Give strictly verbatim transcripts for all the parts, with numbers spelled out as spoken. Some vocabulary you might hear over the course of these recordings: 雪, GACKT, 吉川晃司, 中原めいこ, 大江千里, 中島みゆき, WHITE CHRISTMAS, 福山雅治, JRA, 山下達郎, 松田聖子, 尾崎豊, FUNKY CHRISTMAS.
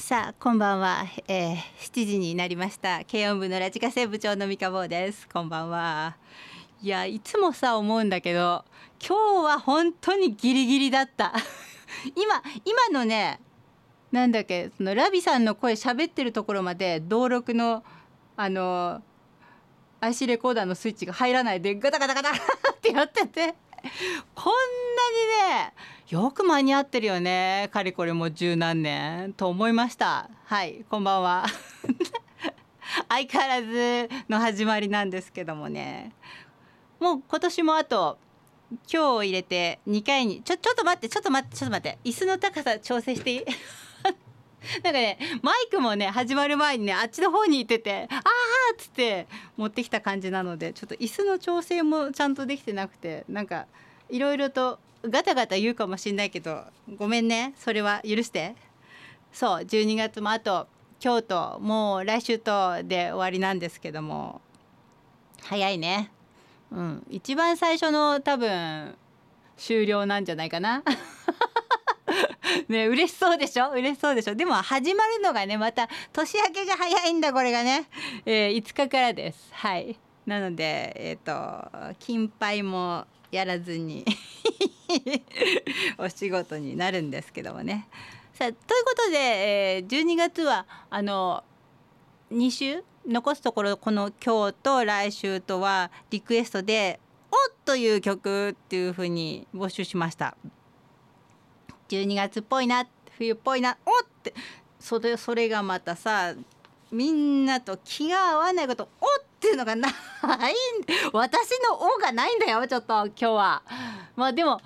さあこんばんは、えー、しちじになりました。軽音部のラジカセ部長のみかぼうです。こんばんは。いやいつもさ思うんだけど、今日は本当にギリギリだった今今のね、なんだっけ、そのラビさんの声喋ってるところまで同録のあの アイシー レコーダーのスイッチが入らないでガタガタガタってやっててこんなにねよく間に合ってるよね、かれこれもう十何年と思いました。はい、こんばんは相変わらずの始まりなんですけどもね、もう今年もあと今日を入れてにかいにちょちょっと待ってちょっと待ってちょっと待って椅子の高さ調整していいなんかねマイクもね始まる前にねあっちの方に行ってて「ああ!」っつって持ってきた感じなので、ちょっと椅子の調整もちゃんとできてなくて、なんかいろいろとガタガタ言うかもしんないけどごめんね、それは許して。そう、じゅうにがつもあと今日ともう来週とで終わりなんですけども、早いね。うん、一番最初の多分終了なんじゃないかなね、嬉しそうでしょ、嬉しそうでしょ。でも始まるのがねまた年明けが早いんだ、これがね、えー、いつかからです。はい、なのでえっ、ー、と金杯もやらずにお仕事になるんですけどもね。さあということで、えー、じゅうにがつはあのに週残すところ、この今日と来週とはリクエストで「おっ!」という曲っていうふうに募集しました。じゅうにがつっぽいな、冬っぽいな、おって、それそれがまたさ、みんなと気が合わないこと、おっていうのがない、私の「お」がないんだよ、ちょっと今日は。まあでも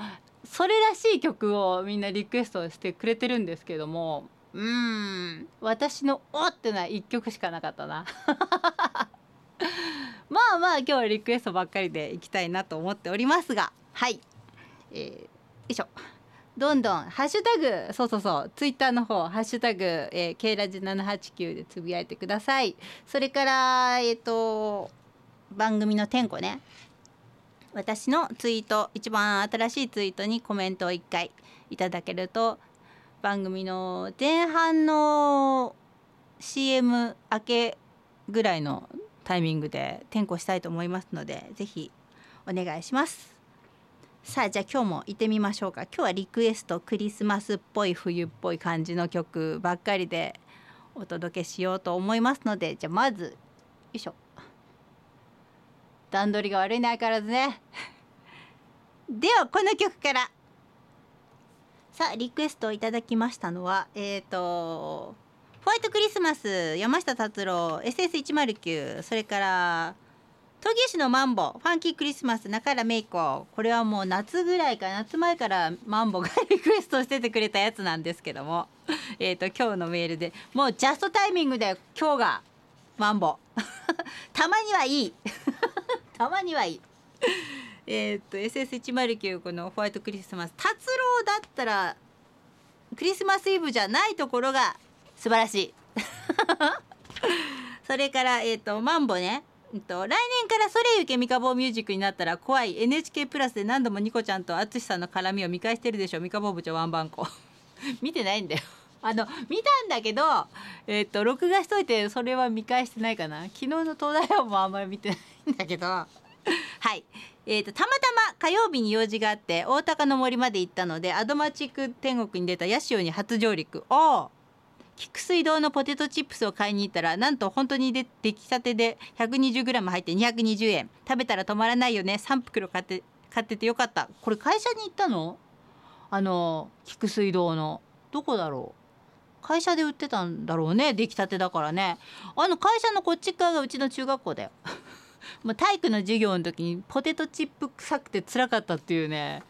それらしい曲をみんなリクエストしてくれてるんですけども、うーん、私の「お」ってのはいっきょくしかなかったなまあまあ今日はリクエストばっかりでいきたいなと思っておりますが、はい、えー、よいしょ。どんどんハッシュタグ、そうそうそう、ツイッターの方ハッシュタグ、えー、ケーラジななはちきゅうでつぶやいてください。それからえっ、ー、と番組の点呼ね、私のツイート、一番新しいツイートにコメントをいっかいいただけると、番組の前半の シーエム 明けぐらいのタイミングで点呼したいと思いますので、ぜひお願いします。さあじゃあ今日も行ってみましょうか。今日はリクエスト、クリスマスっぽい冬っぽい感じの曲ばっかりでお届けしようと思いますので、じゃあまず、よいしょ、段取りが悪いな、相変わらずねではこの曲から。さあリクエストをいただきましたのは、えっとホワイトクリスマス、山下達郎、 エスエスいちまるきゅう、 それから闘牛士のマンボ、ファンキークリスマス、中原芽衣子。これはもう夏ぐらいか、夏前からマンボがリクエストしててくれたやつなんですけども、えーと今日のメールでもうジャストタイミングで今日がマンボたまにはいいたまにはいいえっと エスエスいちまるきゅう、 このホワイトクリスマス、達郎だったらクリスマスイブじゃないところが素晴らしいそれからえっとマンボね、来年からソレイユケミカボーミュージックになったら怖い、 エヌエイチケー プラスで何度もニコちゃんと淳さんの絡みを見返してるでしょ、ミカボー部長ワンバンコ見てないんだよあの見たんだけど、えー、と録画しといてそれは見返してないかな。昨日の東大王もあんまり見てないんだけどはい、えー、とたまたま火曜日に用事があって大鷹の森まで行ったので、アドマチック天国に出たヤシオに初上陸。おー、菊水堂のポテトチップスを買いに行ったら、なんと本当にで出来たてで ひゃくにじゅうグラム 入ってにひゃくにじゅうえん、食べたら止まらないよね。さんふくろ買って買っててよかった。これ会社に行ったの、あの菊水堂のどこだろう、会社で売ってたんだろうね、出来たてだからね。あの会社のこっち側がうちの中学校だよもう体育の授業の時にポテトチップ臭くてつらかったっていうね。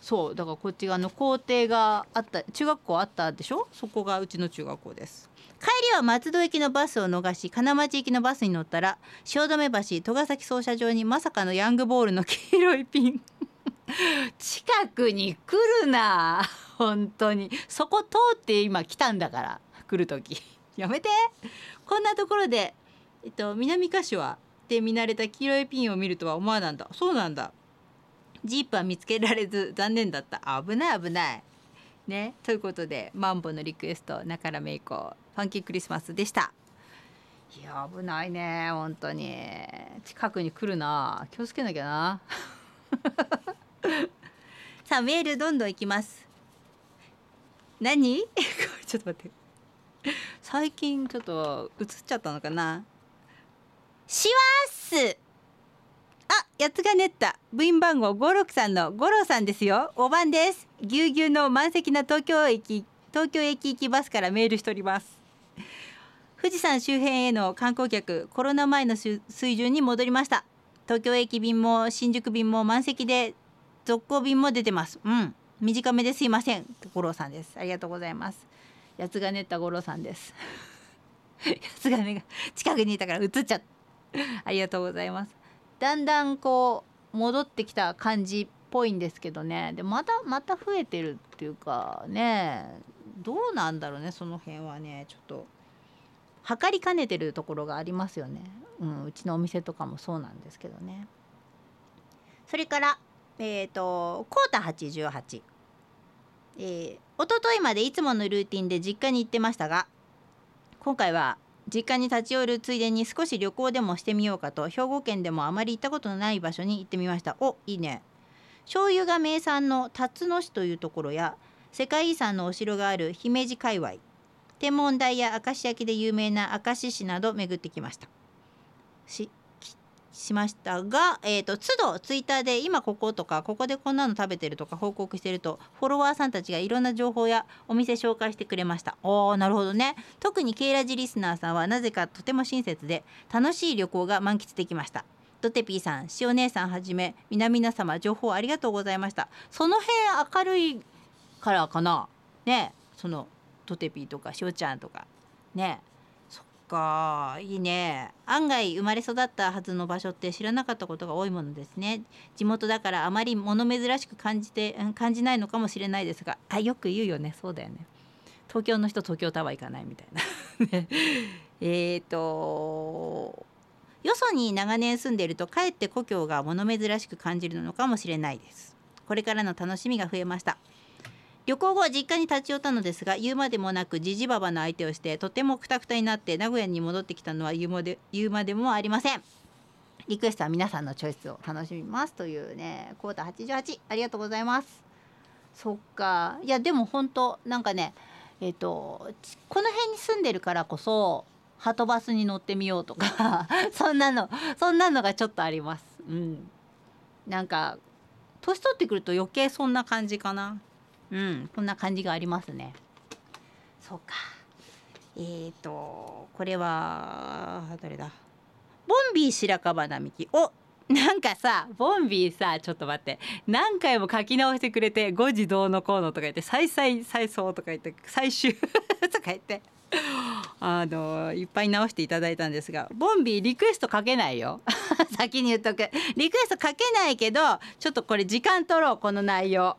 そうだからこっち側の校庭があった、中学校あったでしょ、そこがうちの中学校です。帰りは松戸駅のバスを逃し金町行きのバスに乗ったら、汐留橋戸ヶ崎操車場にまさかのヤングボールの黄色いピン近くに来るな本当に、そこ通って今来たんだから、来る時やめてこんなところで、えっと、南柏で見慣れた黄色いピンを見るとは思わなんだ。そうなんだ、ジープは見つけられず残念だった。危ない危ない。ね、ということでマンボのリクエスト中原芽衣子ファンキークリスマスでした。いや危ないね本当に、近くに来るな、気をつけなきゃなさあメールどんどんいきます。何ちょっと待って、最近ちょっと映っちゃったのかな。しわーす、あ、やつがねった部員番号ごろくさんの五郎さんですよ。お番です。ぎゅうぎゅうの満席な東京駅東京駅行きバスからメールしております。富士山周辺への観光客、コロナ前の水準に戻りました。東京駅便も新宿便も満席で続行便も出てます。うん、短めですいません。五郎さんです、ありがとうございます。やつがねった五郎さんですやつがねが近くにいたから映っちゃったありがとうございます。だんだんこう戻ってきた感じっぽいんですけどね。でまたまた増えてるっていうかね、どうなんだろうね、その辺はねちょっと測りかねてるところがありますよね、うん、うちのお店とかもそうなんですけどね。それからえっ、ー、とコータはちじゅうはち、えー、おとといまでいつものルーティンで実家に行ってましたが、今回は実家に立ち寄るついでに少し旅行でもしてみようかと、兵庫県でもあまり行ったことのない場所に行ってみました。お、いいね。醤油が名産の辰野市というところや、世界遺産のお城がある姫路界隈、天文台や明石焼きで有名な明石市など巡ってきました し, しましたが、えー、と都度ツイッターで今こことかここでこんなの食べてるとか報告してると、フォロワーさんたちがいろんな情報やお店紹介してくれました。おー、なるほどね。特にケイラジリスナーさんはなぜかとても親切で楽しい旅行が満喫できました。ドテピーさん、しお姉さんはじめ皆々様情報ありがとうございました。その辺明るいからかなね、そのトテピーとかしおちゃんとかね。そっか、いいね。案外生まれ育ったはずの場所って知らなかったことが多いものですね。地元だからあまり物珍しく感じて感じないのかもしれないですが、あ、よく言うよね。そうだよね、東京の人東京タワー行かないみたいなね。えっとよそに長年住んでいるとかえって故郷が物珍しく感じるのかもしれないです。これからの楽しみが増えました。旅行後は実家に立ち寄ったのですが、言うまでもなくじじばばの相手をしてとてもくたくたになって名古屋に戻ってきたのは言うまで、言うまでもありません。リクエストは皆さんのチョイスを楽しみますというね。コータはちじゅうはちありがとうございます。そっか、いやでも本当なんかね、えっとこの辺に住んでるからこそはとバスに乗ってみようとかそんなのそんなのがちょっとあります、うん、なんか年取ってくると余計そんな感じかな。うん、こんな感じがありますね。そうか。えっと、これは誰だ。ボンビー白樺並木。お、なんかさ、ボンビーさ、ちょっと待って。何回も書き直してくれて、誤字どうのこうのとか言って、再再再そうとか言って、最終とか言って、あのいっぱい直していただいたんですが、ボンビーリクエスト書けないよ。先に言っとく。リクエスト書けないけど、ちょっとこれ時間取ろうこの内容。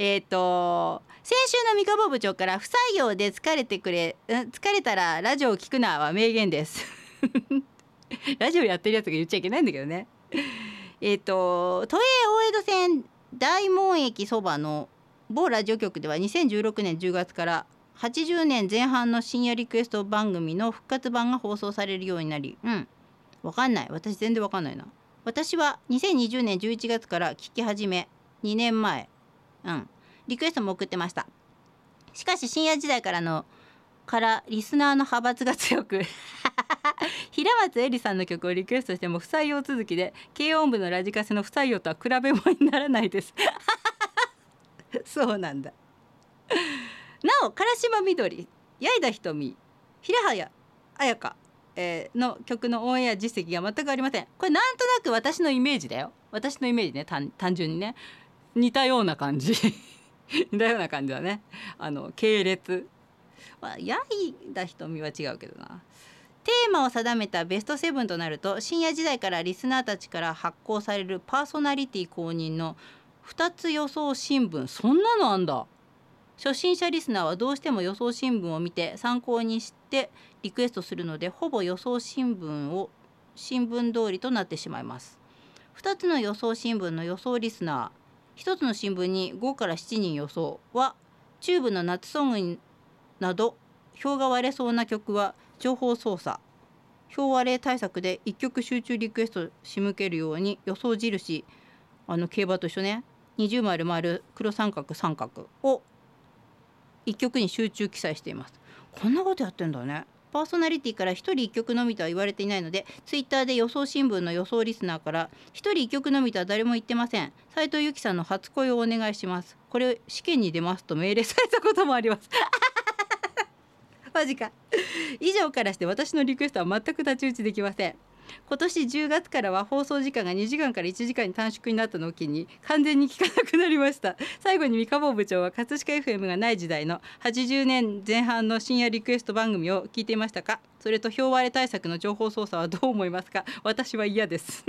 えーと先週の三河部長から「不採用で疲れてくれ疲れたらラジオを聞くな」は名言ですラジオやってるやつが言っちゃいけないんだけどね。えっ、ー、と都営大江戸線大門駅そばの某ラジオ局ではにせんじゅうろくねんじゅうがつからはちじゅうねんぜん半の深夜リクエスト番組の復活版が放送されるようになり、うんわかんない、私全然わかんないな。私はにせんにじゅうねんじゅういちがつから聞き始めにねんまえ、うん、リクエストも送ってました。しかし深夜時代からのからリスナーの派閥が強く平松恵里さんの曲をリクエストしても不採用続きで、軽音部のラジカセの不採用とは比べ物にならないですそうなんだなお、唐島みどり、矢井田ひとみ、平原綾香の曲のオンエア実績が全くありません。これなんとなく私のイメージだよ、私のイメージね、単純にね。似たような感じ似たような感じだね。あの系列、まあ、やいだ瞳は違うけどな。テーマを定めたベストセブンとなると、深夜時代からリスナーたちから発行されるパーソナリティ公認のふたつ予想新聞、そんなのあんだ。初心者リスナーはどうしても予想新聞を見て参考にしてリクエストするので、ほぼ予想新聞を新聞通りとなってしまいます。ふたつの予想新聞の予想リスナー、一つの新聞にごからしちにん予想はチューブの夏ソングなど票が割れそうな曲は情報操作、票割れ対策でいっきょく集中リクエスト仕向けるように予想印、あの競馬と一緒ね、にじゅう丸丸黒三角三角をいっきょくに集中記載しています。こんなことやってんだね。パーソナリティからひとりいっきょくのみとは言われていないので、ツイッターで予想新聞の予想リスナーからひとりいっきょくのみとは誰も言ってません。斉藤由貴さんの初恋をお願いします。これ試験に出ますと命令されたこともあります。マジか。以上からして私のリクエストは全く太刀打ちできません。今年じゅうがつからは放送時間がにじかんからいちじかんに短縮になったのを機に完全に聞かなくなりました。最後に三カ坊部長は葛飾 エフエム がない時代のはちじゅうねんぜん半の深夜リクエスト番組を聞いていましたか？それと票割れ対策の情報操作はどう思いますか？私は嫌です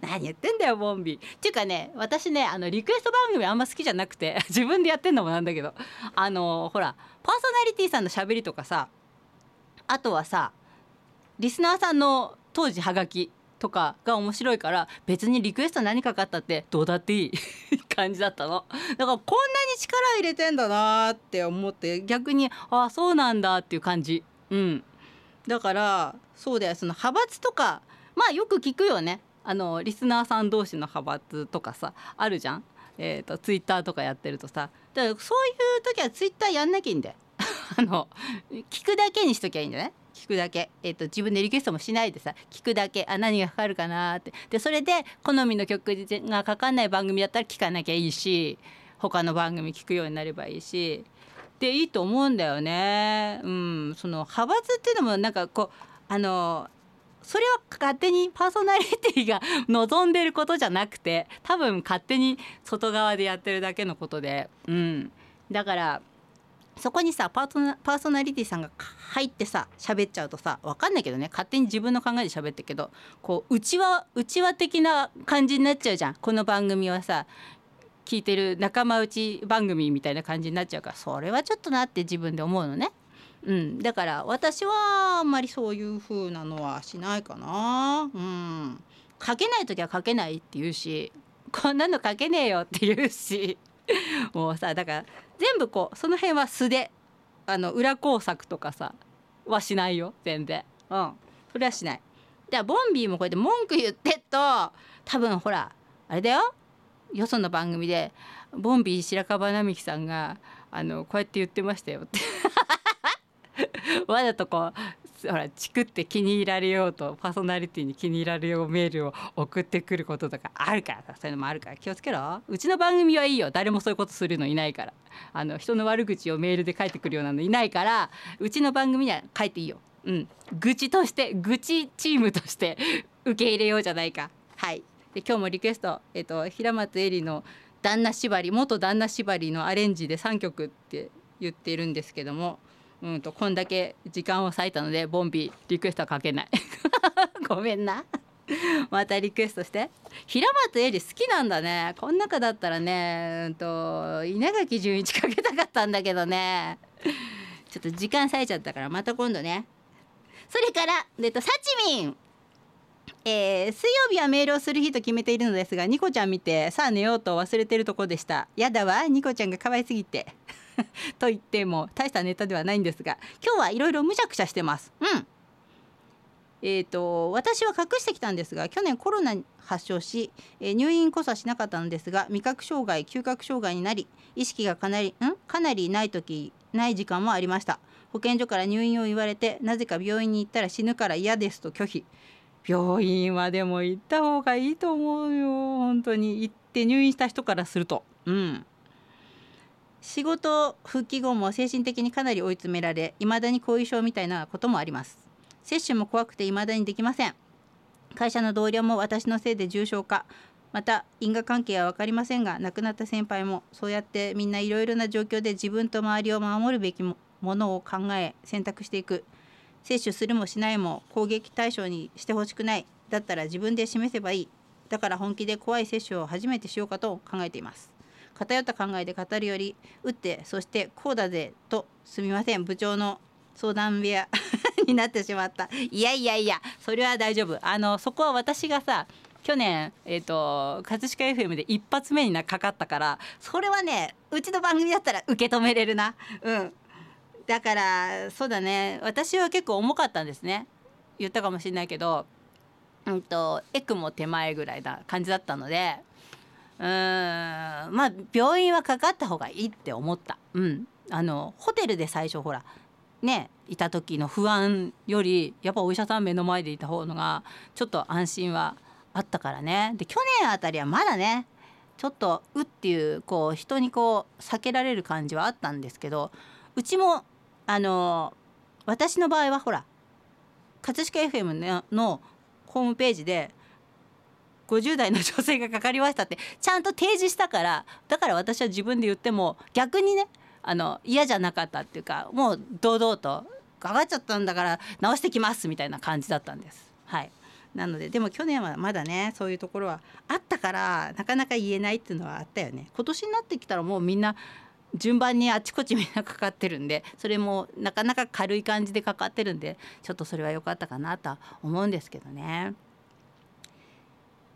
何言ってんだよボンビーっていうかね、私ね、あのリクエスト番組あんま好きじゃなくて自分でやってんのもなんだけど、あのほらパーソナリティさんのしゃべりとかさ、あとはさリスナーさんの当時はがきとかが面白いから、別にリクエスト何かかったってどうだっていい感じだったの。だからこんなに力入れてんだなーって思って、逆にああそうなんだっていう感じ。うん、だからそうだよ、その派閥とかまあよく聞くよね、あのリスナーさん同士の派閥とかさあるじゃん、えー、とツイッターとかやってるとさ、だからそういう時はツイッターやんなきゃいいんだよあの聞くだけにしときゃいいんだね。聞くだけ、えー、と自分でリクエストもしないでさ、聞くだけ、あ何がかかるかなって、でそれで好みの曲がかかんない番組だったら聞かなきゃいいし、他の番組聞くようになればいいしでいいと思うんだよね。うん、その派閥っていうのもなんかこうあのそれは勝手にパーソナリティが望んでることじゃなくて、多分勝手に外側でやってるだけのことで、うん、だからそこにさパートナ、パーソナリティさんが入ってさ喋っちゃうとさ、分かんないけどね、勝手に自分の考えで喋ってるけど、こううちわうちわ的な感じになっちゃうじゃん。この番組はさ聞いてる仲間内番組みたいな感じになっちゃうから、それはちょっとなって自分で思うのね。うん、だから私はあんまりそういう風なのはしないかな。うん、書けない時は書けないって言うし、こんなの書けねえよって言うしもうさ、だから全部こうその辺は素で、あの裏工作とかさはしないよ全然。うん、それはしない。じゃあボンビーもこうやって文句言ってっと、多分ほらあれだよ、よその番組でボンビー白樺並木さんがあのこうやって言ってましたよってわざとこうほらチクって気に入られようと、パーソナリティに気に入られようメールを送ってくることとかあるからさ、そういうのもあるから気をつけろ。うちの番組はいいよ、誰もそういうことするのいないから、あの人の悪口をメールで書いてくるようなのいないから、うちの番組には書いていいよ。うん、愚痴として愚痴チームとして受け入れようじゃないか。はいで今日もリクエスト、えっと、平松絵里の「旦那縛り」元旦那縛りのアレンジでさんきょくって言っているんですけども。うんとこんだけ時間を割いたのでボンビーリクエストは書けないごめんなまたリクエストして。平松絵里好きなんだね。こん中だったらね、うんと稲垣潤一かけたかったんだけどね、ちょっと時間割いちゃったからまた今度ね。それからえっとさちみん、えー、水曜日はメールをする日と決めているのですが、ニコちゃん見てさあ寝ようと忘れてるとこでした。やだわ、ニコちゃんが可愛すぎてと言っても大したネタではないんですが、今日はいろいろむしゃくしゃしてます。うん、えーと私は隠してきたんですが、去年コロナに発症し、えー、入院こそしなかったのですが、味覚障害、嗅覚障害になり、意識がかなりんかなりない時ない時間もありました。保健所から入院を言われて、なぜか病院に行ったら死ぬから嫌ですと拒否。病院はでも行った方がいいと思うよ。本当に行って入院した人からすると、うん。仕事復帰後も精神的にかなり追い詰められ、未だに後遺症みたいなこともあります。接種も怖くて未だにできません。会社の同僚も私のせいで重症化、また因果関係は分かりませんが、亡くなった先輩もそうやってみんないろいろな状況で自分と周りを守るべきものを考え選択していく。接種するもしないも攻撃対象にしてほしくない、だったら自分で示せばいい、だから本気で怖い接種を初めてしようかと考えています。偏った考えで語るより、打ってそしてこうだぜとすみません部長の相談部屋になってしまった。いやいやいや、それは大丈夫。あのそこは私がさ去年、えー、と葛飾 エフエム で一発目になかかったから、それはねうちの番組だったら受け止めれるな。うん、だからそうだね、私は結構重かったんですね。言ったかもしれないけど、うん、とエクも手前ぐらいな感じだったので、うーんまあ病院はかかった方がいいって思った。うん、あのホテルで最初ほらねいた時の不安よりやっぱお医者さん目の前でいた方のがちょっと安心はあったからね。で去年あたりはまだねちょっとうっていうこう人にこう避けられる感じはあったんですけど、うちもあの私の場合はほら葛飾 エフエム のホームページでごじゅうだいの女性がかかりましたってちゃんと提示したから、だから私は自分で言っても逆にねあの嫌じゃなかったっていうか、もう堂々とかかっちゃったんだから直してきますみたいな感じだったんです。はい、なのででも去年はまだねそういうところはあったからなかなか言えないっていうのはあったよね。今年になってきたらもうみんな順番にあちこちみんなかかってるんで、それもなかなか軽い感じでかかってるんでちょっとそれは良かったかなとは思うんですけどね。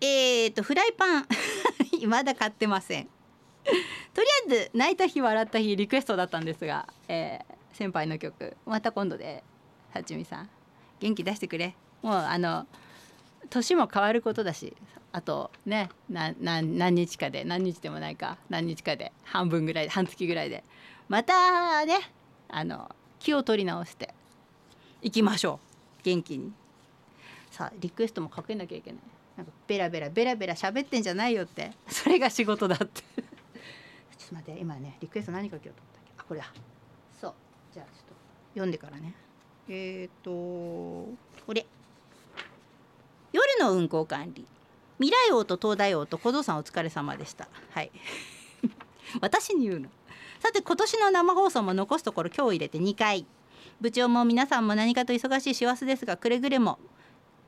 えーとフライパンまだ買ってません。とりあえず泣いた日笑った日リクエストだったんですが、えー、先輩の曲また今度で、はちみさん元気出してくれ。もうあの年も変わることだし、あとねなな何日かで何日でもないか何日かで半分ぐらい半月ぐらいでまたねあの気を取り直していきましょう元気に。さあリクエストもかけなきゃいけない。なんかベラベラベラベラ喋ってんじゃないよって、それが仕事だってちょっと待って、今ねリクエスト何書きようと思ったっけ、あこれだ。そうじゃあちょっと読んでからね。えっ、ー、とこれ夜の運行管理、未来王と東大王と小僧さんお疲れ様でした。はい私に言うの。さて今年の生放送も残すところ今日入れてにかい。部長も皆さんも何かと忙しい師走ですが、くれぐれも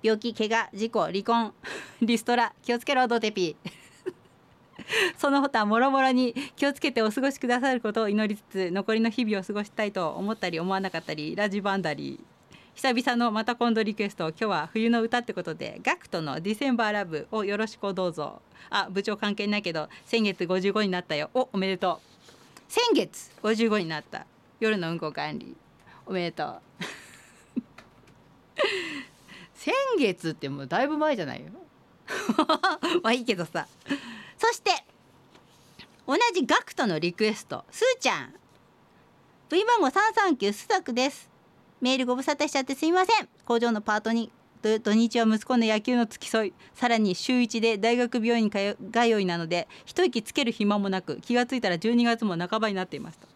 病気、怪我、事故、離婚、リストラ気をつけろドテピその他もろもろに気をつけてお過ごしくださることを祈りつつ、残りの日々を過ごしたいと思ったり思わなかったりラジバンダリー。久々のまた今度リクエスト、今日は冬の歌ってことでガクトのディセンバーラブをよろしくどうぞ。あ部長関係ないけど先月ごじゅうごになったよ。おおめでとう。先月ごじゅうごになった夜の運行管理おめでとう先月ってもうだいぶ前じゃないよまあいいけどさ。そして同じガクトのリクエスト、すーちゃん V 番号さんさんきゅう須作です。メールご無沙汰しちゃってすみません。工場のパートに土日は息子の野球の付き添い、さらに週いちで大学病院通いなので一息つける暇もなく、気がついたらじゅうにがつも半ばになっていました。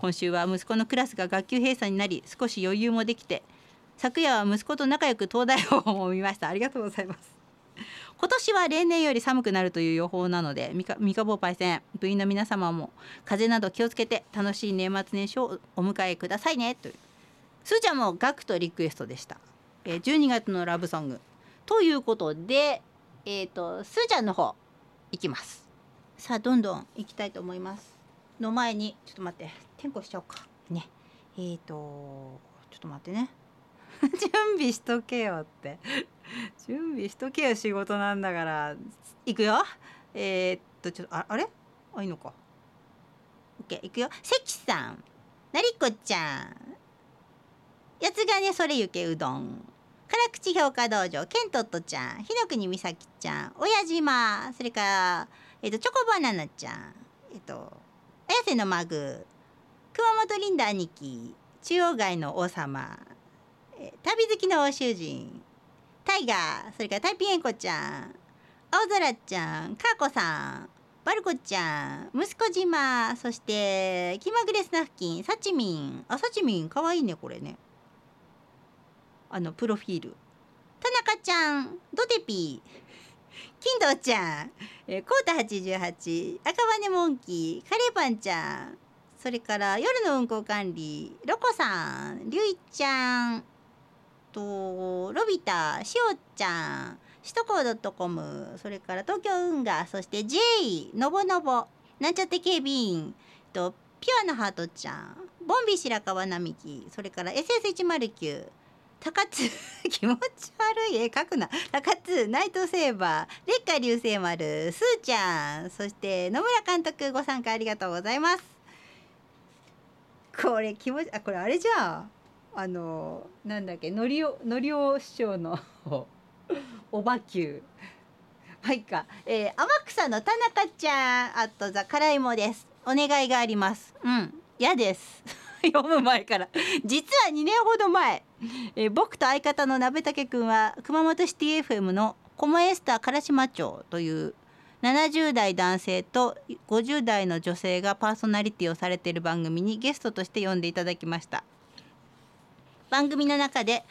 今週は息子のクラスが学級閉鎖になり少し余裕もできて、昨夜は息子と仲良く東大王も見ました。ありがとうございます。今年は例年より寒くなるという予報なので、みかぼパイセン部員の皆様も風邪など気をつけて楽しい年末年始をお迎えくださいねという、すーちゃんもガクトリクエストでした。じゅうにがつのラブソングということで、えーと、すーちゃんの方いきます。さあどんどんいきたいと思います。の前にちょっと待って、転校しちゃおうかね。えーとちょっと待ってね。準備しとけよって準備しとけよ、仕事なんだから。いくよ。えー、っとちょっと あ, あれあいいのか。オッケーいくよ。関さん、なりこちゃん。やつがねそれゆけうどん、辛口評価道場、ケントットちゃん、ひのくにみさきちゃん、親島、それから、えー、とチョコバナナちゃん、えー、と綾瀬のマグ、熊本リンダ兄貴、中央街の王様、えー、旅好きの欧州人、タイガー、それからタイピエンコちゃん、青空ちゃん、カーコさん、バルコちゃん、息子島、そして気まぐれスナフキン、サチミン、あサチミンかわいいねこれね。あのプロフィール、田中ちゃん、ドテピー、金堂ちゃん、えー、コータはちじゅうはち、赤羽モンキー、カレーパンちゃん、それから夜の運行管理、ロコさん、リュウイちゃんとロビタ、シオちゃん、首都高ドットコム、それから東京運河、そして ジェイ、のぼのぼ、なんちゃって警備員とピュアなハートちゃん、ボンビ白川並木、それから エスエスいちまるきゅう高津気持ち悪い絵描くな。高津ナイトセーバー、烈火流星丸、すーちゃん、そして野村監督、ご参加ありがとうございます。これ気持ち、あ、これあれじゃん、あのなんだっけ、のりおのりお師匠のおばきゅう、はいか、えー、天草の田中ちゃん、あとザ辛いもです。お願いがあります。うん、嫌です読む前から実はにねんほど前、えー、僕と相方の鍋武くんは熊本シティ エフエム のコモエスターから島町というななじゅうだい男性とごじゅうだいの女性がパーソナリティをされている番組にゲストとして呼んでいただきました。番組の中で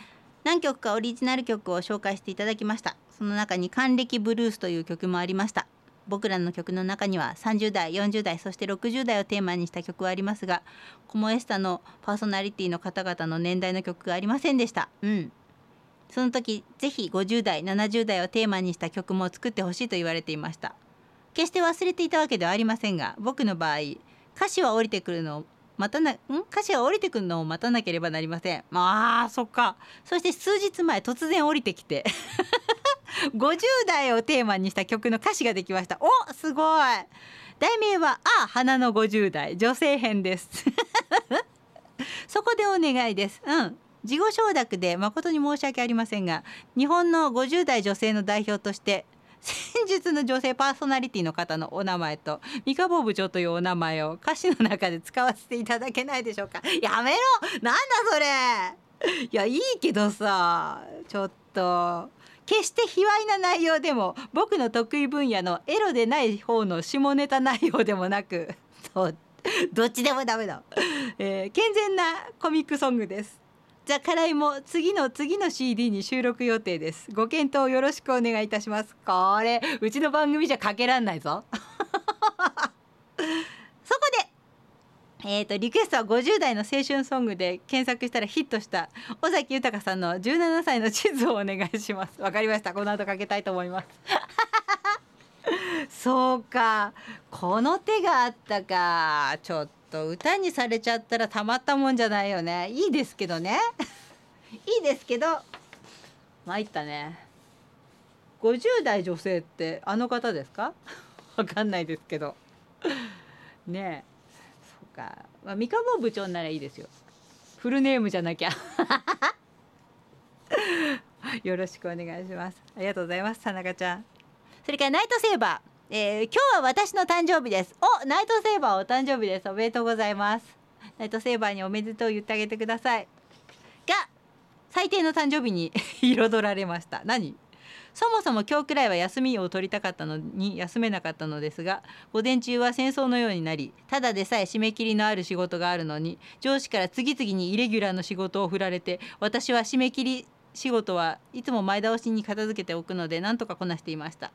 何曲かオリジナル曲を紹介していただきました。その中に還暦ブルースという曲もありました。僕らの曲の中にはさんじゅうだい、よんじゅうだい、そしてろくじゅうだいをテーマにした曲はありますが、コモエスタのパーソナリティの方々の年代の曲がありませんでした。うん。その時、ぜひごじゅうだい、ななじゅうだいをテーマにした曲も作ってほしいと言われていました。決して忘れていたわけではありませんが、僕の場合、歌詞は降りてくるのを待たな、ん?歌詞は降りてくるのを待たなければなりません。ああ、そっか。そして数日前、突然降りてきて。ごじゅうだいをテーマにした曲の歌詞ができました。お、すごい。題名は「ああ花のごじゅうだい女性編」ですそこでお願いです。うん、自己承諾で誠に申し訳ありませんが、日本のごじゅうだい女性の代表として先日の女性パーソナリティの方のお名前と三河坊部長というお名前を歌詞の中で使わせていただけないでしょうか。やめろ、なんだそれ。いや、いいけどさ、ちょっと。決して卑猥な内容でも、僕の得意分野のエロでない方の下ネタ内容でもなく、そう、どっちでもダメだ、えー、健全なコミックソングです。ザ・カライも次の次の シーディー に収録予定です。ご検討よろしくお願いいたします。これうちの番組じゃかけらんないぞそこでえーとリクエストはごじゅうだいの青春ソングで検索したらヒットした尾崎豊さんのじゅうななさいの地図をお願いします。わかりました。この後かけたいと思いますそうか、この手があったか。ちょっと歌にされちゃったらたまったもんじゃないよね。いいですけどねいいですけど、参ったね。ごじゅうだい女性ってあの方ですかわかんないですけどねえ、まあ、三河坊部長ならいいですよ。フルネームじゃなきゃよろしくお願いします。ありがとうございます、田中ちゃん。それからナイトセーバー、えー、今日は私の誕生日です。お、ナイトセーバーお誕生日です。おめでとうございます。ナイトセーバーにおめでとう言ってあげてください。が最低の誕生日に彩られました。何、そもそも今日くらいは休みを取りたかったのに休めなかったのですが、午前中は戦争のようになり、ただでさえ締め切りのある仕事があるのに、上司から次々にイレギュラーの仕事を振られて、私は締め切り仕事はいつも前倒しに片付けておくので、なんとかこなしていました。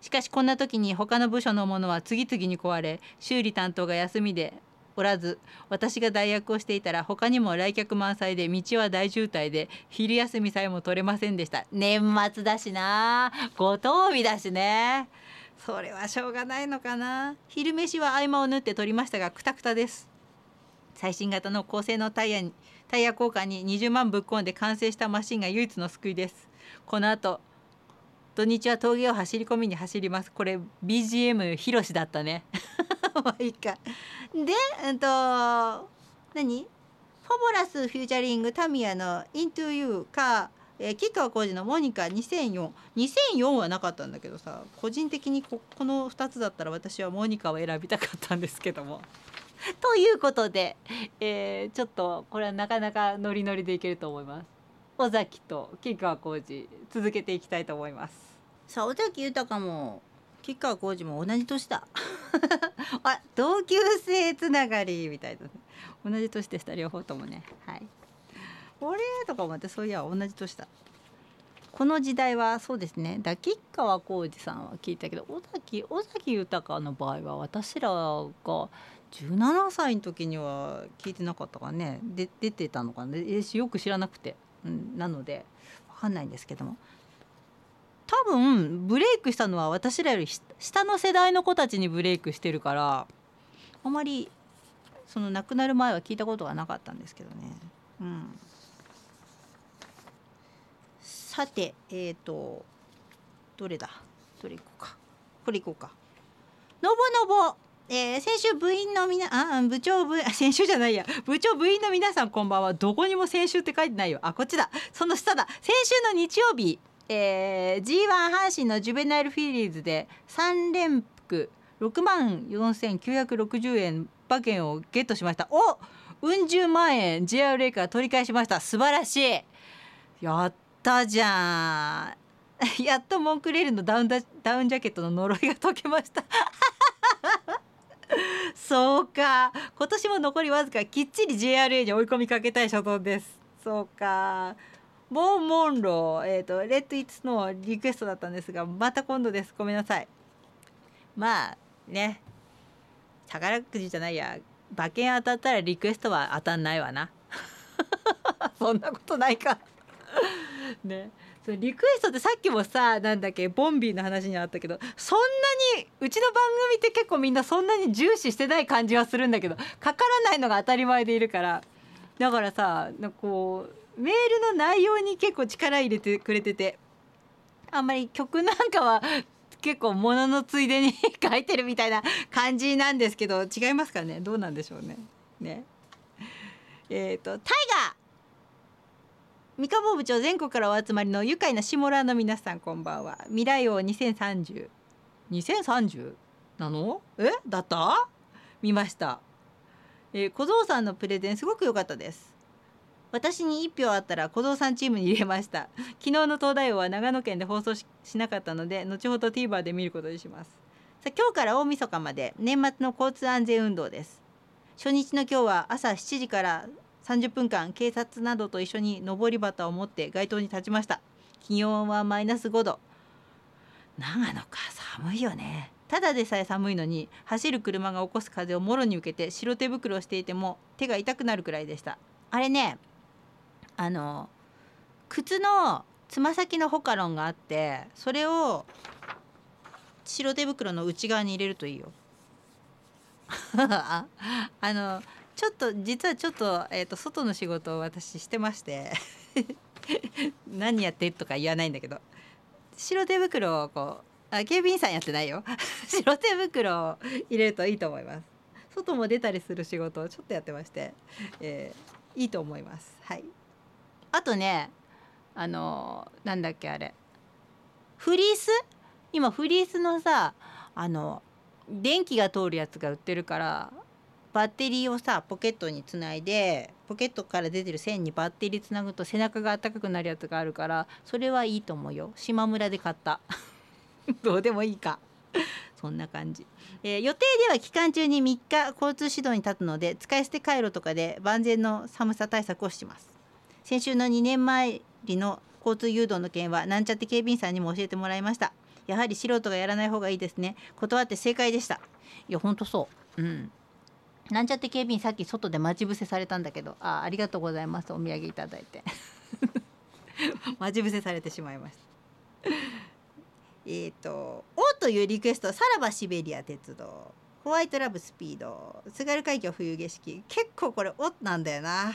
しかしこんな時に他の部署のものは次々に壊れ、修理担当が休みでおらず、私が代役をしていたら他にも来客満載で、道は大渋滞で昼休みさえも取れませんでした。年末だしな、ご当日だしね、それはしょうがないのかな。昼飯は合間を縫って取りましたが、クタクタです。最新型の高性能タイヤにタイヤ交換ににじゅうまんぶっ込んで完成したマシンが唯一の救いです。この後土日は峠を走り込みに走ります。これ ビージーエム ひろしだったねもういいか。で、うんと何、フォボラスフューチャリングタミヤの「Into You」か吉川晃司の「モニカにせんよん」。にせんよんはなかったんだけどさ、個人的に こ, このふたつだったら私はモニカを選びたかったんですけどもということで、えー、ちょっとこれはなかなかノリノリでいけると思います。尾崎と吉川晃司続けていきたいと思います。さあ、尾崎豊も吉川晃司も同じ年だあ、同級生つながりみたいな、同じ年でした、両方ともね。はい、俺とかもまたそういや同じ年だ。この時代はそうですね。だ吉川晃司さんは聞いたけど、尾崎尾崎豊の場合は私らがじゅうななさいの時には聞いてなかったからね。で出てたのかな、よく知らなくて、うん、なので分かんないんですけども、多分ブレイクしたのは私らより下の世代の子たちにブレイクしてるから、あまりその亡くなる前は聞いたことがなかったんですけどね。うん、さて、えっと、どれだ、どれいこうか、これいこうか。のぼのぼ、えー、先週部員のみな、あ、部長部、先週じゃないや、部長部員の皆さんこんばんは。どこにも先週って書いてないよ。あ、こっちだ、その下だ。先週の日曜日、えー、ジーワン 阪神のジュベナイルフィリーズでさんれんふくろくまんよんせんきゅうひゃくろくじゅうえん馬券をゲットしました。お、うん十万円 ジェイアールエー から取り返しました。素晴らしい、やったじゃん。やっとモンクレールのダウンダダウンジャケットの呪いが解けましたそうか、今年も残りわずか、きっちり ジェイアールエー に追い込みかけたい所存です。そうか、ボンモンロー、えーと、レッドイッツのリクエストだったんですが、また今度です。ごめんなさい。まあね、宝くじじゃないや、馬券当たったらリクエストは当たんないわなそんなことないかね、そのリクエストってさっきもさ、なんだっけ、ボンビーの話にあったけど、そんなにうちの番組って結構みんなそんなに重視してない感じはするんだけど、かからないのが当たり前でいるから。だからさ、なんかこうメールの内容に結構力入れてくれてて、あんまり曲なんかは結構もののついでに書いてるみたいな感じなんですけど、違いますかね、どうなんでしょうね。ねえーと、タイガー三河坊部長、全国からお集まりの愉快なシモラーの皆さんこんばんは。未来王にせんさんじゅう にせんさんじゅうなの、えだった見ました、えー、小僧さんのプレゼンすごく良かったです。私にいっぴょうあったら小僧さんチームに入れました。昨日の東大王は長野県で放送 し, しなかったので、後ほど TVer で見ることにします。さあ、今日から大晦日まで年末の交通安全運動です。初日の今日は朝しちじからさんじゅっぷんかん、警察などと一緒に上り旗を持って街頭に立ちました。気温はマイナスごど、長野か、寒いよね。ただでさえ寒いのに、走る車が起こす風をもろに受けて白手袋をしていても手が痛くなるくらいでした。あれね、あの靴のつま先のホカロンがあって、それを白手袋の内側に入れるといいよあのちょっと実はちょっと,、えーと外の仕事を私してまして何やってとか言わないんだけど、白手袋をこう、あ、警備員さんやってないよ白手袋を入れるといいと思います。外も出たりする仕事をちょっとやってまして、えー、いいと思います。はい。あとね、あのなんだっけ、あれフリース、今フリースのさ、あの電気が通るやつが売ってるから、バッテリーをさポケットにつないで、ポケットから出てる線にバッテリーつなぐと背中が暖かくなるやつがあるから、それはいいと思うよ。島村で買ったどうでもいいかそんな感じ、えー、予定では期間中にみっか交通指導に立つので、使い捨て回路とかで万全の寒さ対策をします。先週のにねんまえりの交通誘導の件はなんちゃって警備員さんにも教えてもらいました。やはり素人がやらない方がいいですね。断って正解でした。いやほんとそう、うん、なんちゃって警備員、さっき外で待ち伏せされたんだけど、 あ, ありがとうございます、お土産いただいて待ち伏せされてしまいましたえっと「お」というリクエスト、さらばシベリア鉄道、ホワイトラブスピード、津軽海峡冬景色、結構これ「お」なんだよな。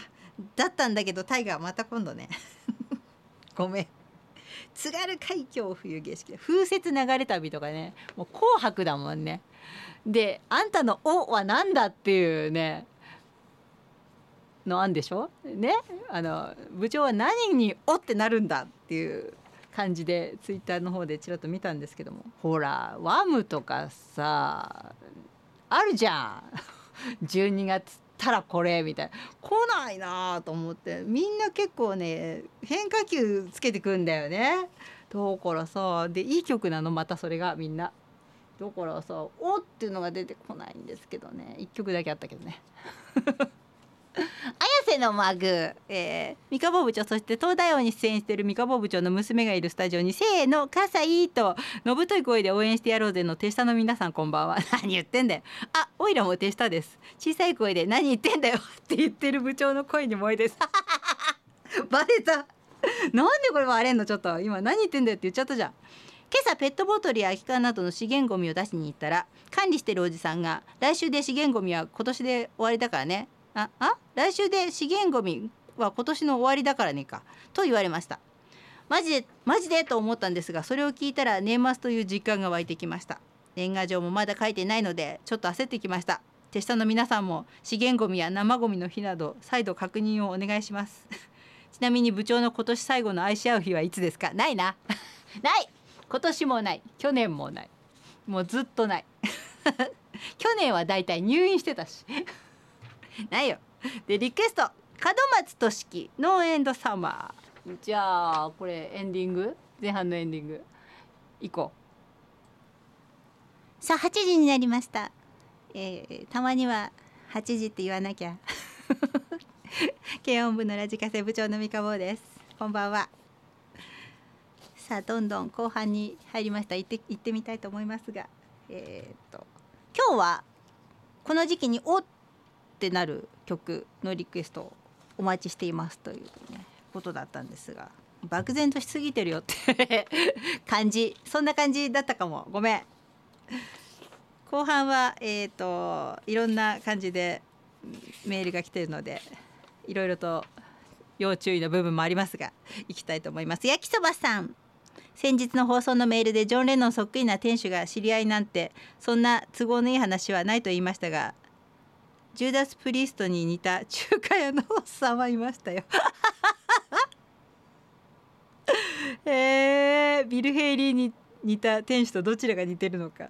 だったんだけど、タイガーまた今度ねごめん。津軽海峡冬景色、風雪流れ旅とかね、もう紅白だもんね。であんたの「お」はなんだっていうねの案でしょね、あの部長は何に「お」ってなるんだっていう感じでツイッターの方でちらっと見たんですけども、ほらワムとかさあるじゃんじゅうにがつたらこれみたいな、来ないなと思って、みんな結構ね変化球つけてくんだよね。だからさ、でいい曲なのまたそれがみんな、だからさ「お」っていうのが出てこないんですけどね、いっきょくだけあったけどね綾瀬のマグ、えー、三河坊部長、そして東大王に出演している三河坊部長の娘がいるスタジオに、せーのかさいいとのぶとい声で応援してやろうぜの手下の皆さんこんばんは。何言ってんだよ、あ、おいらも手下です。小さい声で何言ってんだよって言ってる部長の声に萌えですバレたなんでこれバレんの、ちょっと今何言ってんだよって言っちゃったじゃん。今朝ペットボトルや空き缶などの資源ごみを出しに行ったら、管理してるおじさんが来週で資源ごみは今年で終わりだからね、ああ来週で資源ごみは今年の終わりだからねかと言われました。マジでマジでと思ったんですが、それを聞いたら年末という実感が湧いてきました。年賀状もまだ書いてないのでちょっと焦ってきました。手下の皆さんも資源ごみや生ごみの日など再度確認をお願いしますちなみに部長の今年最後の愛し合う日はいつですか？ないなない今年もない、去年もない、もうずっとない去年はだいたい入院してたしないよ。でリクエスト、門松俊樹ノーエンドサマー。じゃあこれエンディング、前半のエンディング行こう。さあはちじになりました。えー、たまにははちじって言わなきゃ軽音部のラジカセ部長のみかぼうです。こんばんは。さあどんどん後半に入りました。行って行ってみたいと思いますが、えー、っと今日はこの時期におってなる曲のリクエストをお待ちしていますという、ね、ことだったんですが、漠然としすぎてるよって感じ、そんな感じだったかも、ごめん。後半は、えー、といろんな感じでメールが来ているのでいろいろと要注意の部分もありますが行きたいと思います。焼きそばさん、先日の放送のメールでジョン・レノンそっくりな店主が知り合いなんてそんな都合のいい話はないと言いましたが、ジューダス・プリストに似た中華屋のおっさんはいましたよ、えー、ビル・ヘイリーに似た店主とどちらが似てるのか。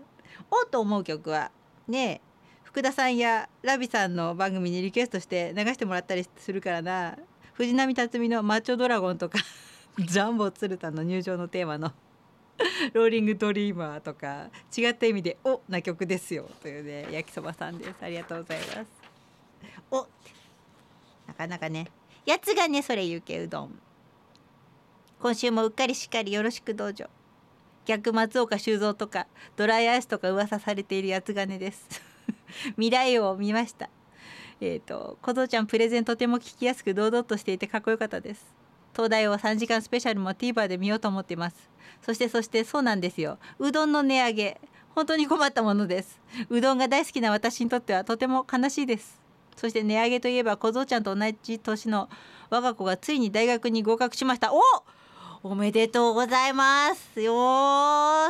おうと思う曲はね、福田さんやラビさんの番組にリクエストして流してもらったりするからな。藤波辰巳のマッチョドラゴンとかジャンボ鶴田の入場のテーマのローリングドリーマーとか、違った意味でおな曲ですよというね、焼きそばさんです。ありがとうございます。おなかなかね、やつがねそれゆけうどん、今週もうっかりしっかりよろしく道場、逆松岡修造とかドライアイスとか噂されているやつがねです未来を見ました。えーと小僧ちゃんプレゼンとても聞きやすく堂々としていてかっこよかったです。東大王さんじかんスペシャルも TVer で見ようと思っています。そしてそしてそうなんですよ、うどんの値上げ本当に困ったものです。うどんが大好きな私にとってはとても悲しいです。そして値上げといえば小僧ちゃんと同じ年の我が子がついに大学に合格しました。おおめでとうございますよ。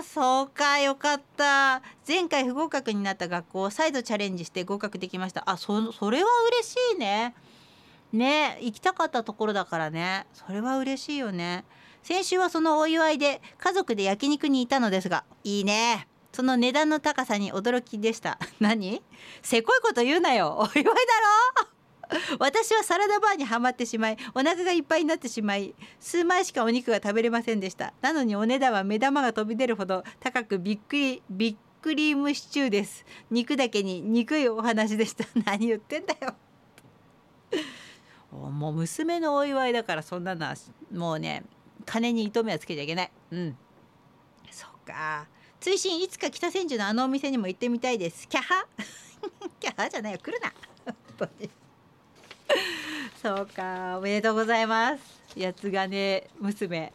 そうか、よかった。前回不合格になった学校を再度チャレンジして合格できました。あ、そ、それは嬉しいね。ね、行きたかったところだからね、それは嬉しいよね。先週はそのお祝いで家族で焼肉にいたのですが、いいね、その値段の高さに驚きでした。何せこいこと言うなよ、お祝いだろ私はサラダバーにはまってしまい、お腹がいっぱいになってしまい、数枚しかお肉が食べれませんでした。なのにお値段は目玉が飛び出るほど高く、びっくりビックリームシチューです。肉だけに憎いお話でした。何言ってんだよもう娘のお祝いだから、そんなのはもうね、金に糸目はつけちゃいけない。うん、そうか。追伸、いつか北千住のあのお店にも行ってみたいです。キャハキャハじゃないよ、来るな本当にそうか、おめでとうございます。やつがね娘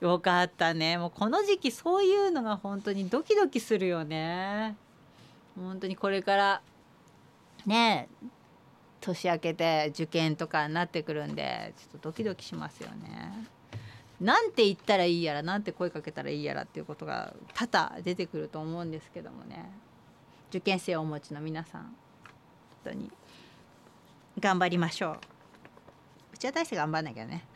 よかったね。もうこの時期そういうのが本当にドキドキするよね。本当にこれからね年明けて受験とかになってくるんで、ちょっとドキドキしますよね。なんて言ったらいいやら、なんて声かけたらいいやらっていうことが多々出てくると思うんですけどもね、受験生をお持ちの皆さん本当に頑張りましょう。うちは大して頑張んなきゃね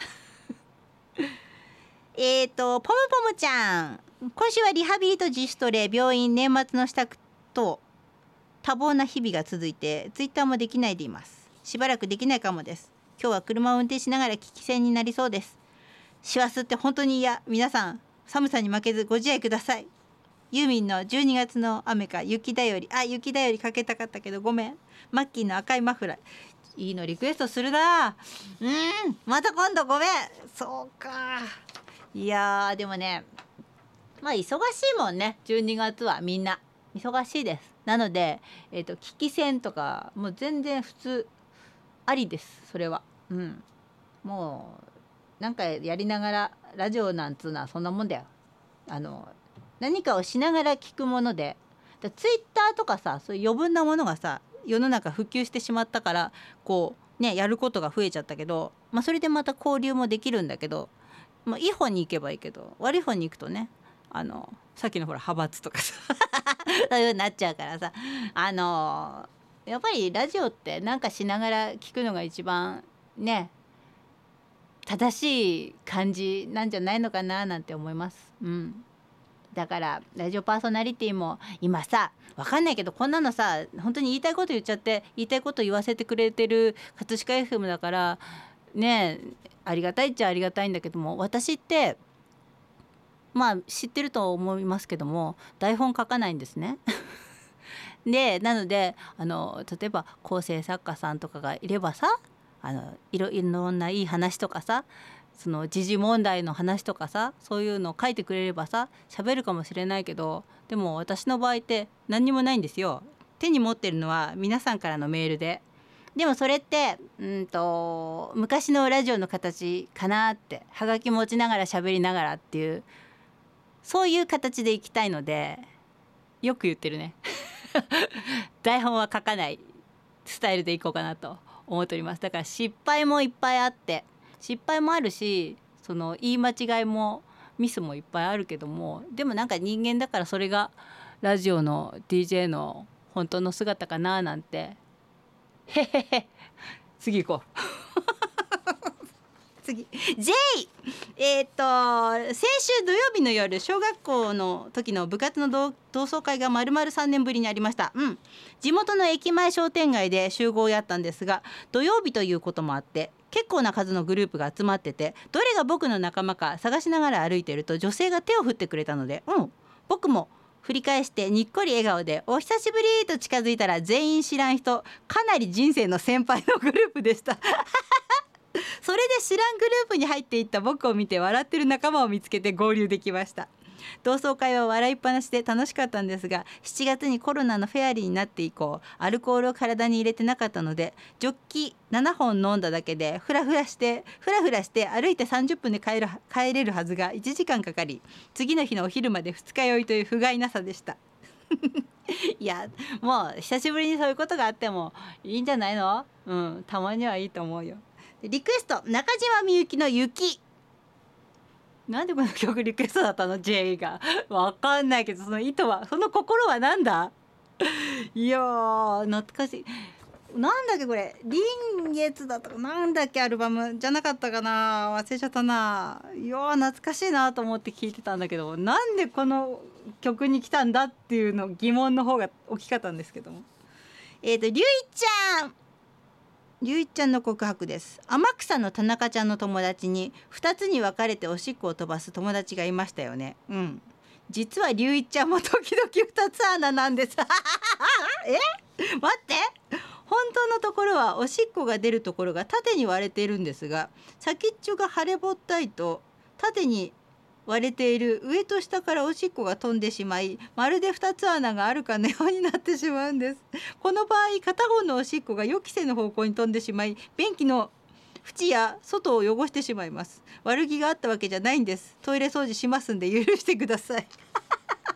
えっとポムポムちゃん、今週はリハビリと自主トレ、病院、年末の支度と多忙な日々が続いてツイッターもできないでいます。しばらくできないかもです。今日は車を運転しながら聞き戦になりそうです。師走って本当に嫌。皆さん寒さに負けずご自愛ください。ユーミンのじゅうにがつの雨か雪だより、あ、雪だよりかけたかったけどごめん。マッキーの赤いマフラー、いいのリクエストするな。うん、また今度ごめん。そうか、いやーでもね、まあ忙しいもんね。じゅうにがつはみんな忙しいです。なので、えーと、聞き戦とかもう全然普通ありです。それはうんもうなんかやりながら、ラジオなんつうのはそんなもんだよ。あの何かをしながら聞くもので、だツイッターとかさ、そういう余分なものがさ世の中普及してしまったから、こうね、やることが増えちゃったけど、まあ、それでまた交流もできるんだけど、まあ、いい方に行けばいいけど悪い方に行くとね、あのさっきのほら派閥とかさそういう風になっちゃうからさ、あのやっぱりラジオってなんかしながら聞くのが一番ね正しい感じなんじゃないのかななんて思います。うん、だからラジオパーソナリティも今さわかんないけど、こんなのさ本当に言いたいこと言っちゃって言いたいこと言わせてくれてる葛飾 エフエム だからね、ありがたいっちゃありがたいんだけども、私ってまあ知ってると思いますけども台本書かないんですねでなのであの例えば構成作家さんとかがいればさ、あのいろいろんないい話とかさ、その時事問題の話とかさ、そういうのを書いてくれればさ喋るかもしれないけど、でも私の場合って何にもないんですよ。手に持ってるのは皆さんからのメールで、でもそれってうんと昔のラジオの形かなって、はがき持ちながら喋りながらっていうそういう形でいきたいので、よく言ってるね台本は書かないスタイルでいこうかなと思っております。だから失敗もいっぱいあって、失敗もあるしその言い間違いもミスもいっぱいあるけども、でもなんか人間だからそれがラジオの ディージェー の本当の姿かななんて。へへへ、次行こう次 J、 えー、っと先週土曜日の夜、小学校の時の部活の 同, 同窓会が丸々さんねんぶりにありました、うん、地元の駅前商店街で集合やったんですが、土曜日ということもあって結構な数のグループが集まってて、どれが僕の仲間か探しながら歩いてると女性が手を振ってくれたので、うん、僕も振り返してにっこり笑顔でお久しぶりと近づいたら、全員知らん人、かなり人生の先輩のグループでしたそれで知らんグループに入っていった僕を見て笑ってる仲間を見つけて合流できました。同窓会は笑いっぱなしで楽しかったんですが、しちがつにコロナのフェアリーになって以降アルコールを体に入れてなかったので、ジョッキななほん飲んだだけでフラフラしてフラフラして歩いてさんじゅっぷんで 帰, る帰れるはずがいちじかんかかり、次の日のお昼まで二日酔いという不甲斐なさでしたいやもう久しぶりにそういうことがあってもいいんじゃないの、うん、たまにはいいと思うよ。リクエスト、中島みゆきの雪。なんでこの曲リクエストだったの J がわかんないけど、その意図は、その心はなんだいやー懐かしい。なんだっけこれ、臨月だったかなんだっけ、アルバムじゃなかったかな、忘れちゃったな。いやー懐かしいなと思って聞いてたんだけど、なんでこの曲に来たんだっていうの疑問の方が大きかったんですけども、えっとりゅういちゃんりゅういちゃんの告白です。天草の田中ちゃんの友達にふたつに分かれておしっこを飛ばす友達がいましたよね、うん、実はりゅういちゃんも時々ふたつ穴なんですえ待って、本当のところはおしっこが出るところが縦に割れているんですが、先っちょが腫れぼったいと縦に割れている上と下からおしっこが飛んでしまい、まるでふたつ穴があるかのようになってしまうんです。この場合片方のおしっこが予期せぬ方向に飛んでしまい、便器の縁や外を汚してしまいます。悪気があったわけじゃないんです。トイレ掃除しますんで許してください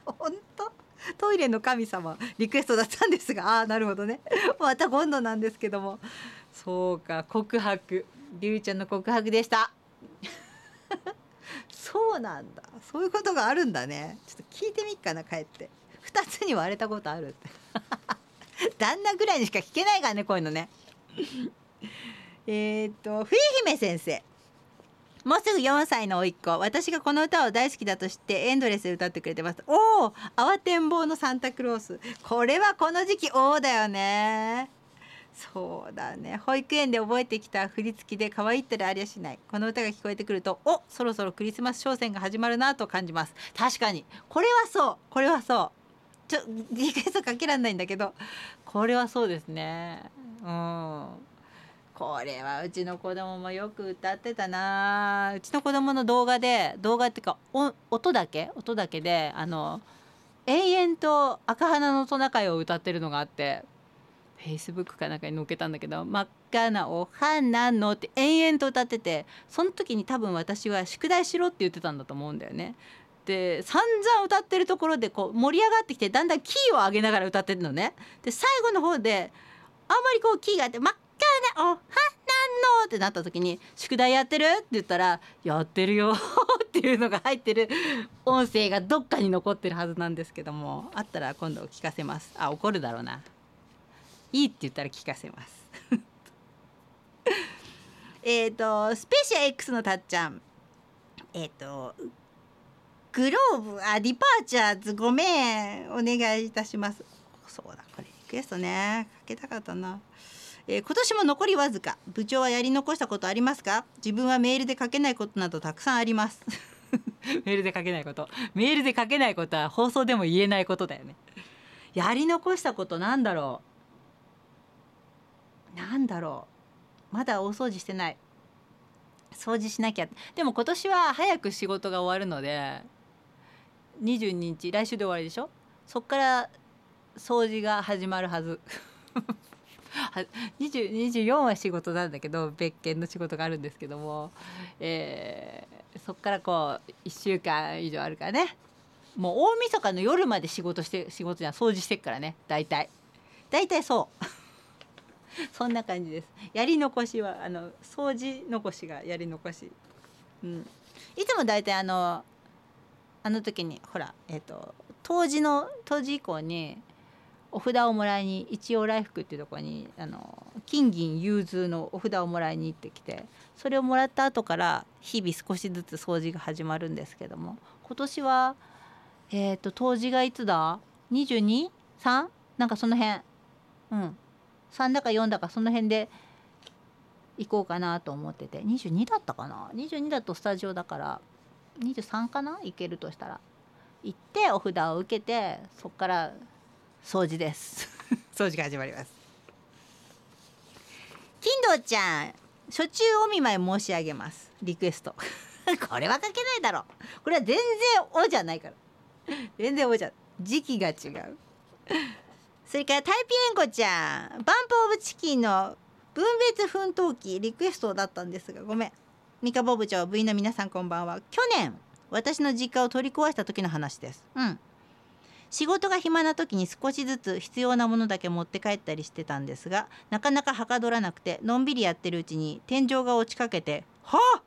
本当トイレの神様リクエストだったんですが、ああなるほどねまた今度なんですけども、そうか、告白、りゅうちゃんの告白でしたそうなんだ、そういうことがあるんだね。ちょっと聞いてみっかな、帰ってふたつに割れたことあるって旦那ぐらいにしか聞けないからねこういうのねえっと冬姫先生、もうすぐよんさいの甥っ子、私がこの歌を大好きだと知ってエンドレスで歌ってくれてます。おお、慌てんぼうのサンタクロース、これはこの時期王だよね。そうだね、保育園で覚えてきた振り付きで可愛いってらありゃしない、この歌が聞こえてくると、おそろそろクリスマス商戦が始まるなと感じます。確かにこれはそう、これはそう、ちょリクエストかけらんないんだけど、これはそうですね、うん、これはうちの子供もよく歌ってたな。うちの子供の動画で、動画っていうか音だけ音だけで、あの永遠と赤鼻のトナカイを歌ってるのがあって、フェイスブックかなんかに載っけたんだけど、真っ赤なお花のって延々と歌ってて、その時に多分私は宿題しろって言ってたんだと思うんだよね。で散々歌ってるところでこう盛り上がってきて、だんだんキーを上げながら歌ってるのね。で最後の方であんまりこうキーがあって真っお花の」ってなった時に「宿題やってる?」って言ったら「やってるよ」っていうのが入ってる音声がどっかに残ってるはずなんですけども、あったら今度聞かせます。あ、怒るだろうな。いいって言ったら聞かせますえっとスペシア X のたっちゃん、えっ、ー、とグローブあディパーチャーズごめんお願いいたします。そうだ、これリクエストね、かけたかったな。えー、今年も残りわずか。部長はやり残したことありますか？自分はメールで書けないことなどたくさんありますメールで書けないこと、メールで書けないことは放送でも言えないことだよね。やり残したことなんだろう、なんだろう、まだ大掃除してない。掃除しなきゃ。でも今年は早く仕事が終わるのでにじゅうににち来週で終わりでしょ。そっから掃除が始まるはずにじゅうよんは仕事なんだけど別件の仕事があるんですけども、えー、そっからこういっしゅうかん以上あるからね。もう大晦日の夜まで仕事して仕事じゃん掃除してっからね。大体大体そうそんな感じです。やり残しはあの掃除残しがやり残し、うん、いつも大体あのあの時にほら、えーと、当時の当時以降にお札をもらいに一応来福っていうところにあの金銀融通のお札をもらいに行ってきて、それをもらった後から日々少しずつ掃除が始まるんですけども、今年はえーと当時がいつだ にじゅうに?さん? なんかその辺、うんさんだかよんだかその辺で行こうかなと思ってて、にじゅうにだったかな、にじゅうにだとスタジオだからにじゅうさんかな、行けるとしたら行ってお札を受けて、そっから掃除です掃除が始まります。金堂ちゃん、初中お見舞い申し上げますリクエストこれは書けないだろう、これは全然おじゃないから、全然おじゃ時期が違うそれからタイピエンコちゃん、バンプオブチキンの分別奮闘記リクエストだったんですがごめん。ミカボ部長、部員の皆さんこんばんは。去年私の実家を取り壊した時の話です。うん、仕事が暇な時に少しずつ必要なものだけ持って帰ったりしてたんですが、なかなかはかどらなくてのんびりやってるうちに天井が落ちかけて、はあ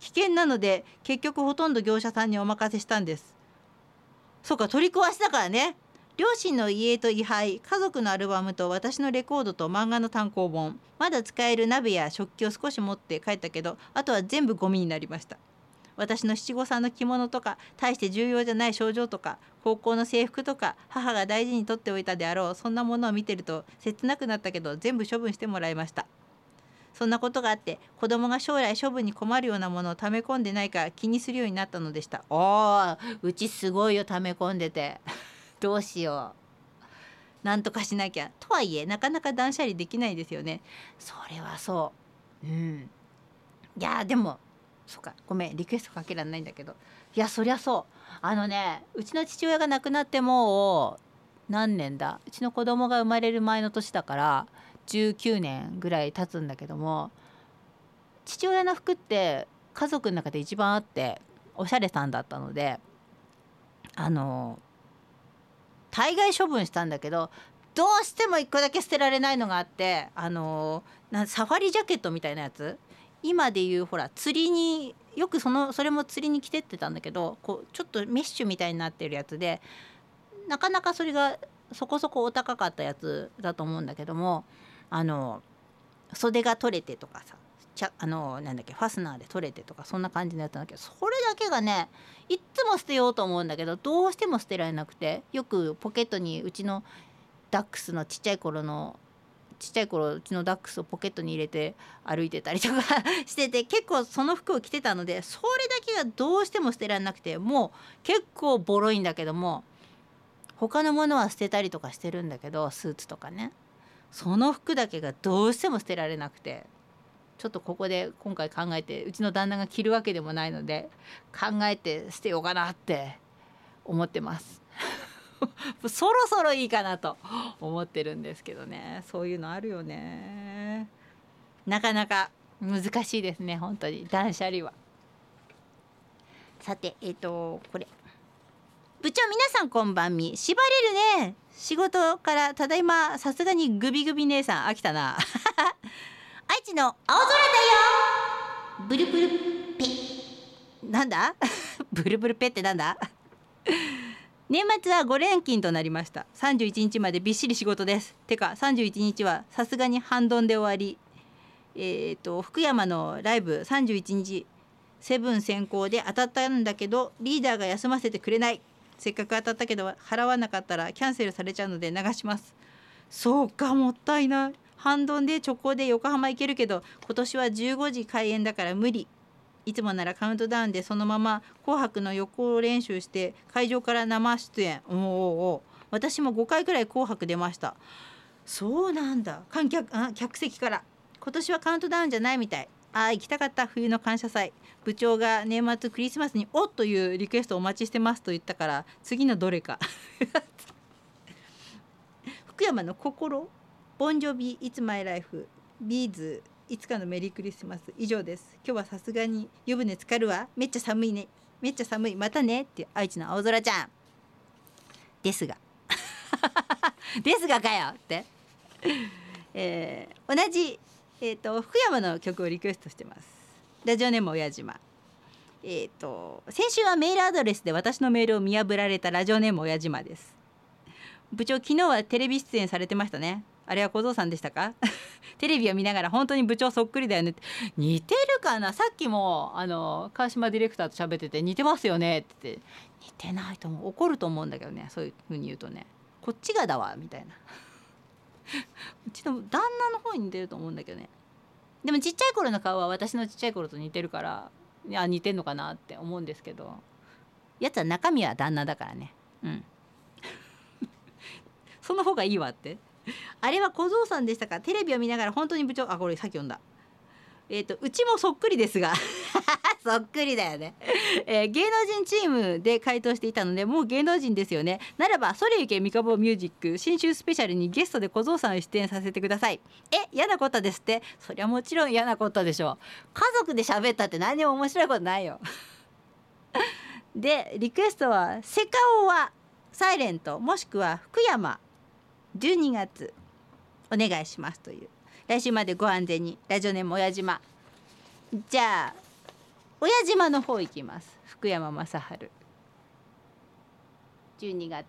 危険なので結局ほとんど業者さんにお任せしたんです。そうか、取り壊しだからね。両親の遺影と位牌、家族のアルバムと私のレコードと漫画の単行本、まだ使える鍋や食器を少し持って帰ったけど、あとは全部ゴミになりました。私の七五三の着物とか大して重要じゃない症状とか高校の制服とか母が大事に取っておいたであろうそんなものを見てると切なくなったけど、全部処分してもらいました。そんなことがあって子供が将来処分に困るようなものを溜め込んでないか気にするようになったのでした。おー、うちすごいよ溜め込んでてどうしよう、なんとかしなきゃ。とはいえなかなか断捨離できないですよね。それはそう、うん、いやでもそうか、ごめんリクエストかけられないんだけど、いやそりゃそう、あのねうちの父親が亡くなってもう何年だ、うちの子供が生まれる前の年だからじゅうきゅうねんぐらい経つんだけども、父親の服って家族の中で一番あっておしゃれさんだったので、あの大概処分したんだけど、どうしてもいっこだけ捨てられないのがあって、あのなサファリジャケットみたいなやつ、今でいうほら釣りによくそのそれも釣りに着てってたんだけど、こうちょっとメッシュみたいになってるやつで、なかなかそれがそこそこお高かったやつだと思うんだけども、あの袖が取れてとかさ、ちゃあのなんだっけファスナーで取れてとかそんな感じのやつなんだけど、それだけがねいっつも捨てようと思うんだけどどうしても捨てられなくて、よくポケットにうちのダックスのちっちゃい頃のちっちゃい頃うちのダックスをポケットに入れて歩いてたりとかしてて、結構その服を着てたのでそれだけがどうしても捨てられなくて、もう結構ボロいんだけども他のものは捨てたりとかしてるんだけど、スーツとかね、その服だけがどうしても捨てられなくて。ちょっとここで今回考えて、うちの旦那が着るわけでもないので考えて捨てようかなって思ってますそろそろいいかなと思ってるんですけどね。そういうのあるよね、なかなか難しいですね本当に断捨離は。さてえっとこれ部長皆さんこんばんみ、縛れるね仕事からただいま、さすがにグビグビ姉さん飽きたな愛知の青空だよ。ブルブルペなんだブルブルペってなんだ年末はご連勤となりました。さんじゅういちにちまでびっしり仕事です。てかさんじゅういちにちはさすがに半ドンで終わり、えーと福山のライブさんじゅういちにちセブン先行で当たったんだけどリーダーが休ませてくれない。せっかく当たったけど払わなかったらキャンセルされちゃうので流します。そうか、もったいない。半ドンで直行で横浜行けるけど今年はじゅうごじ開演だから無理。いつもならカウントダウンでそのまま紅白の予行練習して会場から生出演。おうおうおう、私もごかいくらい紅白出ました。そうなんだ。観客あ客席から。今年はカウントダウンじゃないみたい。ああ、行きたかった冬の感謝祭。部長が年末クリスマスに「おっ!」というリクエストお待ちしてますと言ったから次のどれか福山の心、ボンジョビ、イツマイライフ、ビーズ、いつかのメリークリスマス、以上です。今日はさすがに湯船浸かるわ。めっちゃ寒いね、めっちゃ寒い、またね。って愛知の青空ちゃんですがですがかよって、えー、同じ、えー、と福山の曲をリクエストしてます。ラジオネーム親島。えー、と先週はメールアドレスで私のメールを見破られたラジオネーム親島です。部長、昨日はテレビ出演されてましたね。あれは小僧さんでしたかテレビを見ながら本当に部長そっくりだよねって。似てるかな。さっきもあの川島ディレクターと喋ってて似てますよねって言って、似てないと思う、怒ると思うんだけどね、そういう風に言うとね、こっちがだわみたいなうちの旦那の方に似てると思うんだけどね。でもちっちゃい頃の顔は私のちっちゃい頃と似てるから、いや似てんのかなって思うんですけど、やつは中身は旦那だからね、うんその方がいいわって。あれは小僧さんでしたか。テレビを見ながら本当に部長、あ、これさっき読んだ。えっとうちもそっくりですがそっくりだよね、えー、芸能人チームで回答していたのでもう芸能人ですよね。ならば「それゆけみかぼうミュージック新春スペシャル」にゲストで小僧さんを出演させてください。え、嫌なことですって。そりゃもちろん嫌なことでしょう。家族で喋ったって何にも面白いことないよでリクエストは「セカオワサイレント」もしくは「福山」じゅうにがつお願いしますという。来週までご安全に。ラジオネーム親島。じゃあ親島の方行きます。福山雅治じゅうにがつ。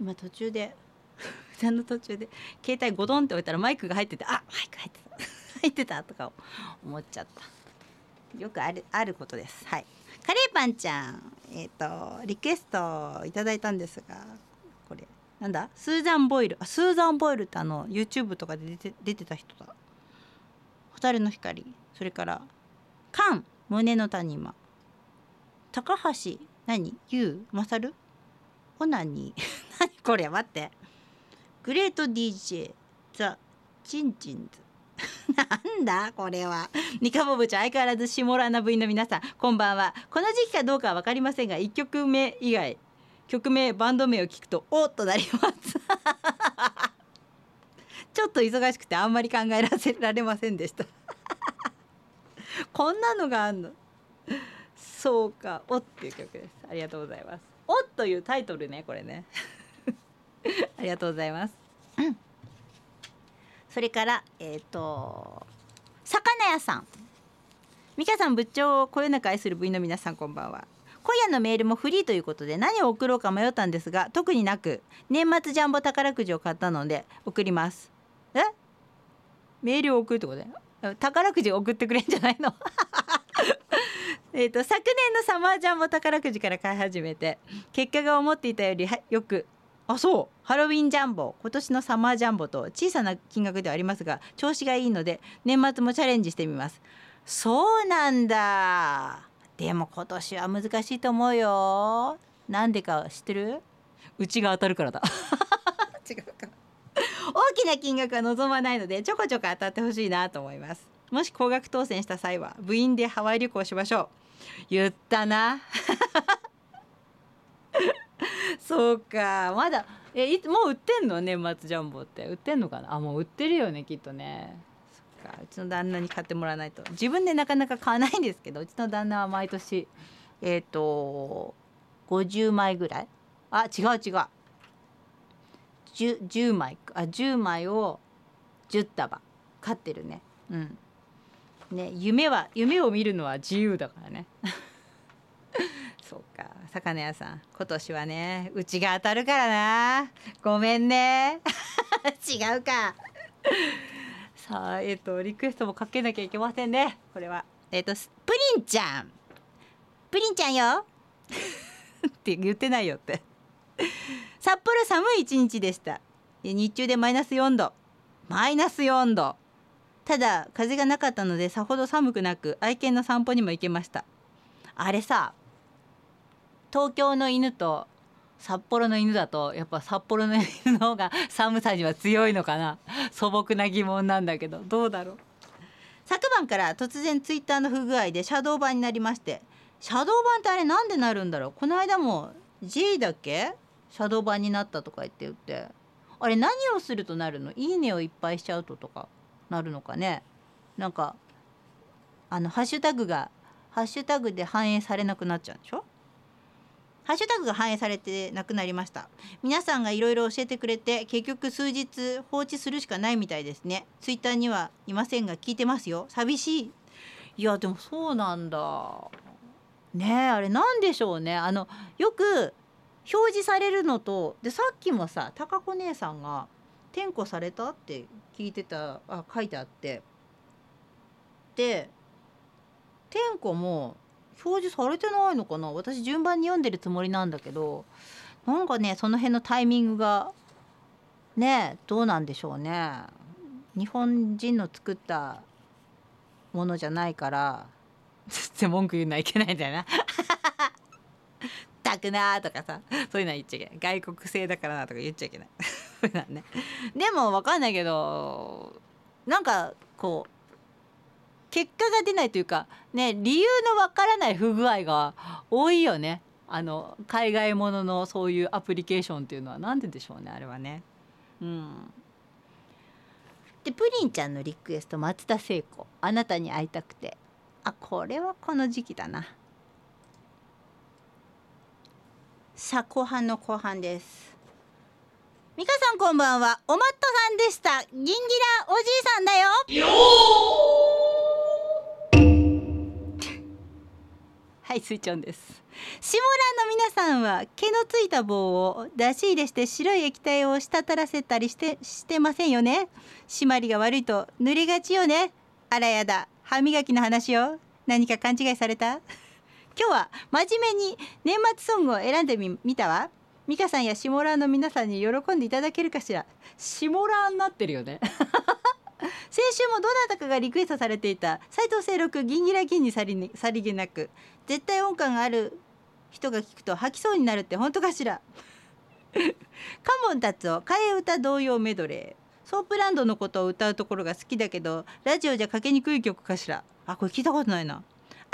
今途中で歌の途中で携帯ゴドンって置いたらマイクが入ってて、あ、マイク入ってた入ってたとか思っちゃった。よくあるあることです。はい、カレーパンちゃん、えっとリクエストいただいたんですが、これなんだ、スーザン・ボイル。あ、スーザン・ボイルってあの YouTube とかで出て、出てた人だ。蛍の光、それからカン、胸の谷間、高橋何優勝、オナニー何これ待って、グレート ディージェー ザ・チンチンズなんだこれは。ニカボ部長、相変わらず下ラナ部員の皆さんこんばんは。この時期かどうかは分かりませんがいっきょくめ以外曲名バンド名を聞くとおっとなりますちょっと忙しくてあんまり考えらせられませんでしたこんなのがあんの。そうか、おっていう曲です。ありがとうございます。おっというタイトルね、これねありがとうございます、うん。それから、えー、と魚屋さん、美香さん部長をこよなく愛する部員の皆さんこんばんは。今夜のメールもフリーということで何を送ろうか迷ったんですが特になく、年末ジャンボ宝くじを買ったので送ります。え、メールを送るってことで宝くじ送ってくれんじゃないのえと昨年のサマージャンボ宝くじから買い始めて結果が思っていたよりよく、あ、そう、ハロウィンジャンボ、今年のサマージャンボと小さな金額ではありますが調子がいいので年末もチャレンジしてみます。そうなんだ。でも今年は難しいと思うよ。なんでか知ってる？うちが当たるからだ違うか大きな金額は望まないのでちょこちょこ当たってほしいなと思います。もし高額当選した際は部員でハワイ旅行しましょう。言ったなそうか、まだえいもう売ってんの、年末ジャンボって売ってんのかな。あ、もう売ってるよねきっとね。そっか、うちの旦那に買ってもらわないと。自分でなかなか買わないんですけどうちの旦那は毎年えっ、ー、とごじゅうまいぐらい、あ違う違う じゅう, じゅうまいか、あじゅうまいをじゅうたば買ってるね。うんね、夢は夢を見るのは自由だからね。そうか、魚屋さん今年はねうちが当たるからな、ごめんね。違うか。さあ、えっとリクエストもかけなきゃいけませんね、これは。えっとプリンちゃん、プリンちゃんよ。って言ってないよって。札幌寒い一日でした。日中でマイナスよんど、マイナスよんど。ただ風がなかったのでさほど寒くなく、愛犬の散歩にも行けました。あれさ、東京の犬と札幌の犬だとやっぱ札幌の犬の方が寒さには強いのかな。素朴な疑問なんだけど、どうだろう。昨晩から突然ツイッターの不具合でシャドーバンになりまして。シャドーバンってあれなんでなるんだろう。この間も ジェイ だっけ、シャドーバンになったとか言って言って、あれ何をするとなるの。いいねをいっぱいしちゃうととかなるのかね。なんかあのハッシュタグがハッシュタグで反映されなくなっちゃうんでしょ。ハッシュタグが反映されてなくなりました。皆さんがいろいろ教えてくれて、結局数日放置するしかないみたいですね。ツイッターにはいませんが聞いてますよ。寂しい。いやでもそうなんだね。あれなんでしょうね。あのよく表示されるのとで、さっきもさ高子姉さんが点呼されたって聞いてた、あ書いてあって、で点呼も表示されてないのかな。私順番に読んでるつもりなんだけど、なんかねその辺のタイミングがね、どうなんでしょうね。日本人の作ったものじゃないからつって文句言うのはいけないんだよな。たくなーとかさ、そういうのは言っちゃいけない。外国製だからなとか言っちゃいけない。そうなんね。でも分かんないけど、なんかこう結果が出ないというかね、理由の分からない不具合が多いよね。あの海外もののそういうアプリケーションっていうのはなんででしょうね、あれはね。うん。でプリンちゃんのリクエスト、松田聖子、あなたに会いたくて。あ、これはこの時期だな。さあ、後半の後半です。美香さんこんばんは。おまっとさんでした。ギンギラおじいさんだよ。はい、スイちゃんです。下村の皆さんは毛のついた棒を出し入れして白い液体を滴らせたりしてしてませんよね。締まりが悪いと塗りがちよね。あらやだ、歯磨きの話よ。何か勘違いされた。今日は真面目に年末ソングを選んでみ見たわ。美香さんやシモラーの皆さんに喜んでいただけるかしら。シモラーになってるよね。先週もどなたかがリクエストされていた斉藤清六、ギンギラギンにさり、さりげなく。絶対音感がある人が聞くと吐きそうになるって本当かしら。カモン達夫、替え歌同様メドレー。ソープランドのことを歌うところが好きだけど、ラジオじゃかけにくい曲かしら。あ、これ聞いたことないな。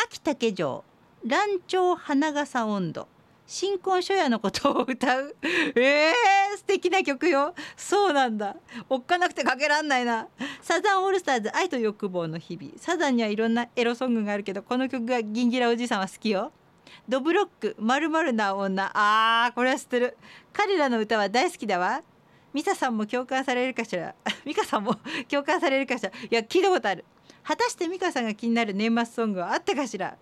秋竹城、蘭鳥花笠音頭、新婚初夜のことを歌う。えー、素敵な曲よ。そうなんだ。おっかなくてかけらんないな。サザンオールスターズ、愛と欲望の日々。サザンにはいろんなエロソングがあるけど、この曲がギンギラおじさんは好きよ。ドブロック、〇〇な女。あー、これは知ってる。彼らの歌は大好きだわ。ミサさんも共感されるかしら。ミカさんも共感されるかしら。いや、聞いたことある。果たしてミカさんが気になる年末ソングはあったかしら。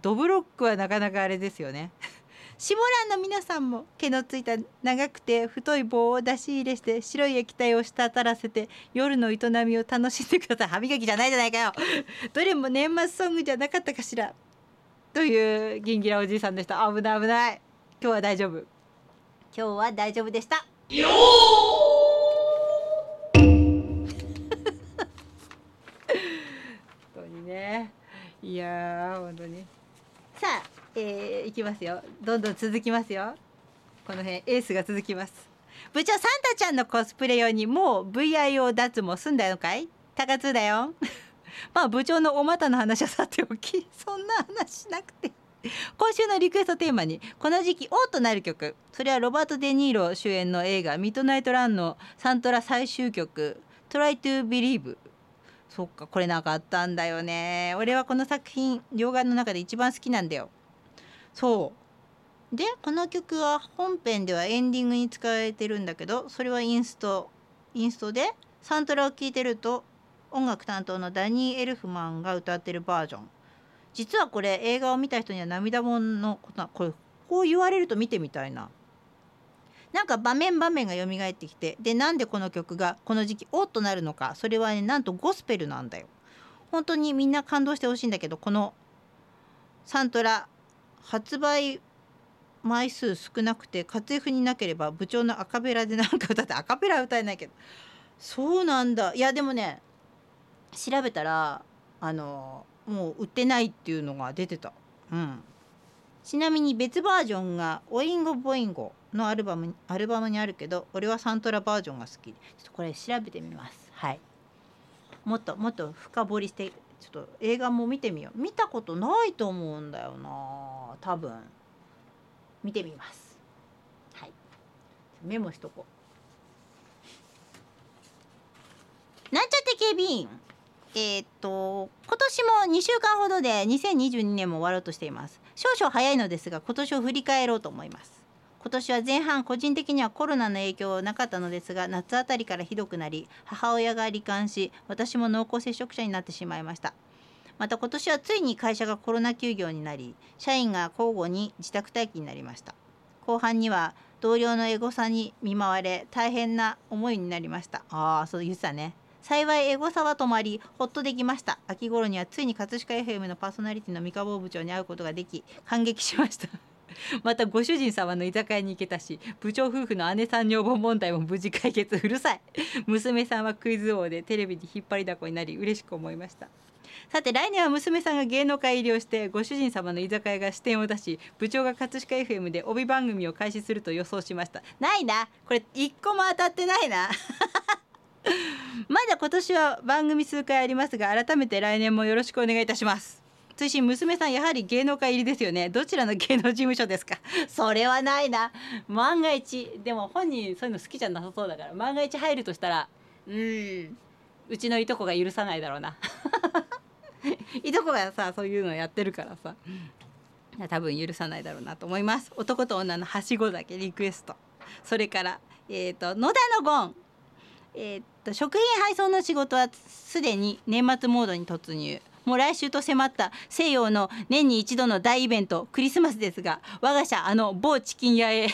ドブロックはなかなかあれですよね。シモランの皆さんも毛のついた長くて太い棒を出し入れして白い液体を滴らせて夜の営みを楽しんでください。歯磨きじゃないじゃないかよ。どれも年末ソングじゃなかったかしら。というギンギラおじいさんでした。危ない危ない。今日は大丈夫、今日は大丈夫でした。よ本当にね、いやー本当に。さあ、えー、いきますよ。どんどん続きますよ。この辺エースが続きます。部長、サンタちゃんのコスプレ用にもう ブイアイオー 脱毛済んだのかい。高津だよ。まあ部長のお股の話はさておき、そんな話しなくて。今週のリクエストテーマに、この時期王となる曲。それはロバート・デ・ニーロ主演の映画「ミッドナイト・ラン」のサントラ最終曲「Try to Believe」。そっか、これなかったんだよね。俺はこの作品、両眼の中で一番好きなんだよ。そうで、この曲は本編ではエンディングに使われてるんだけど、それはインストインストでサントラを聴いてると音楽担当のダニー・エルフマンが歌ってるバージョン。実はこれ映画を見た人には涙もんのことな、これこう言われると見てみたいな。なんか場面場面が蘇ってきて、でなんでこの曲がこの時期おっとなるのか、それはねなんとゴスペルなんだよ。本当にみんな感動してほしいんだけど、このサントラ発売枚数少なくて活躍になければ部長のアカペラでなんか歌って、アカペラ歌えないけど、そうなんだ。いやでもね調べたらあのもう売ってないっていうのが出てた。うん。ちなみに別バージョンが「オインゴボインゴ」のアルバムアルバムにあるけど、俺はサントラバージョンが好き。ちょっとこれ調べてみます。はい。もっともっと深掘りして、ちょっと映画も見てみよう。見たことないと思うんだよな。多分見てみます。はい。メモしとこう。なんちゃって警備員。えっと今年もにしゅうかんほどでにせんにじゅうにねんも終わろうとしています。少々早いのですが今年を振り返ろうと思います。今年は前半個人的にはコロナの影響はなかったのですが、夏あたりからひどくなり、母親が離婚し私も濃厚接触者になってしまいました。また今年はついに会社がコロナ休業になり、社員が交互に自宅待機になりました。後半には同僚のエゴサに見舞われ大変な思いになりました。ああそう言ってたね。幸いエゴサは止まりほっとできました。秋頃にはついに葛飾 エフエム のパーソナリティの三河坊部長に会うことができ感激しましたまたご主人様の居酒屋に行けたし、部長夫婦の姉さん女房問題も無事解決。うるさい娘さんはクイズ王でテレビに引っ張りだこになり嬉しく思いました。さて来年は娘さんが芸能界入りをして、ご主人様の居酒屋が支店を出し、部長が葛飾 エフエム で帯番組を開始すると予想しました。ないな、これ一個も当たってないなまだ今年は番組数回ありますが、改めて来年もよろしくお願いいたします。追伸、娘さんやはり芸能界入りですよね。どちらの芸能事務所ですかそれはないな。万が一、でも本人そういうの好きじゃなさそうだから、万が一入るとしたらうーんうちのいとこが許さないだろうないとこがさそういうのやってるからさ、多分許さないだろうなと思います。男と女のはしご酒リクエスト、それから、えーと、野田のゴン、えっと食品配送の仕事はすでに年末モードに突入。もう来週と迫った西洋の年に一度の大イベントクリスマスですが、我が社あの某チキン屋へ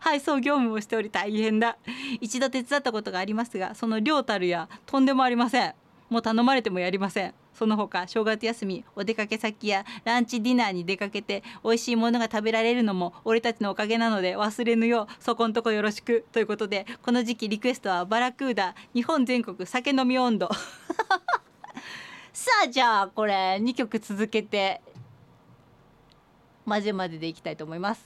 配送業務をしており大変だ。一度手伝ったことがありますが、その量たるやとんでもありません。もう頼まれてもやりません。その他正月休みお出かけ先やランチディナーに出かけて美味しいものが食べられるのも俺たちのおかげなので忘れぬよう、そこんとこよろしくということで、この時期リクエストはバラクーダ日本全国酒飲み温度さあじゃあこれにきょく続けて混ぜ混ぜでいきたいと思います。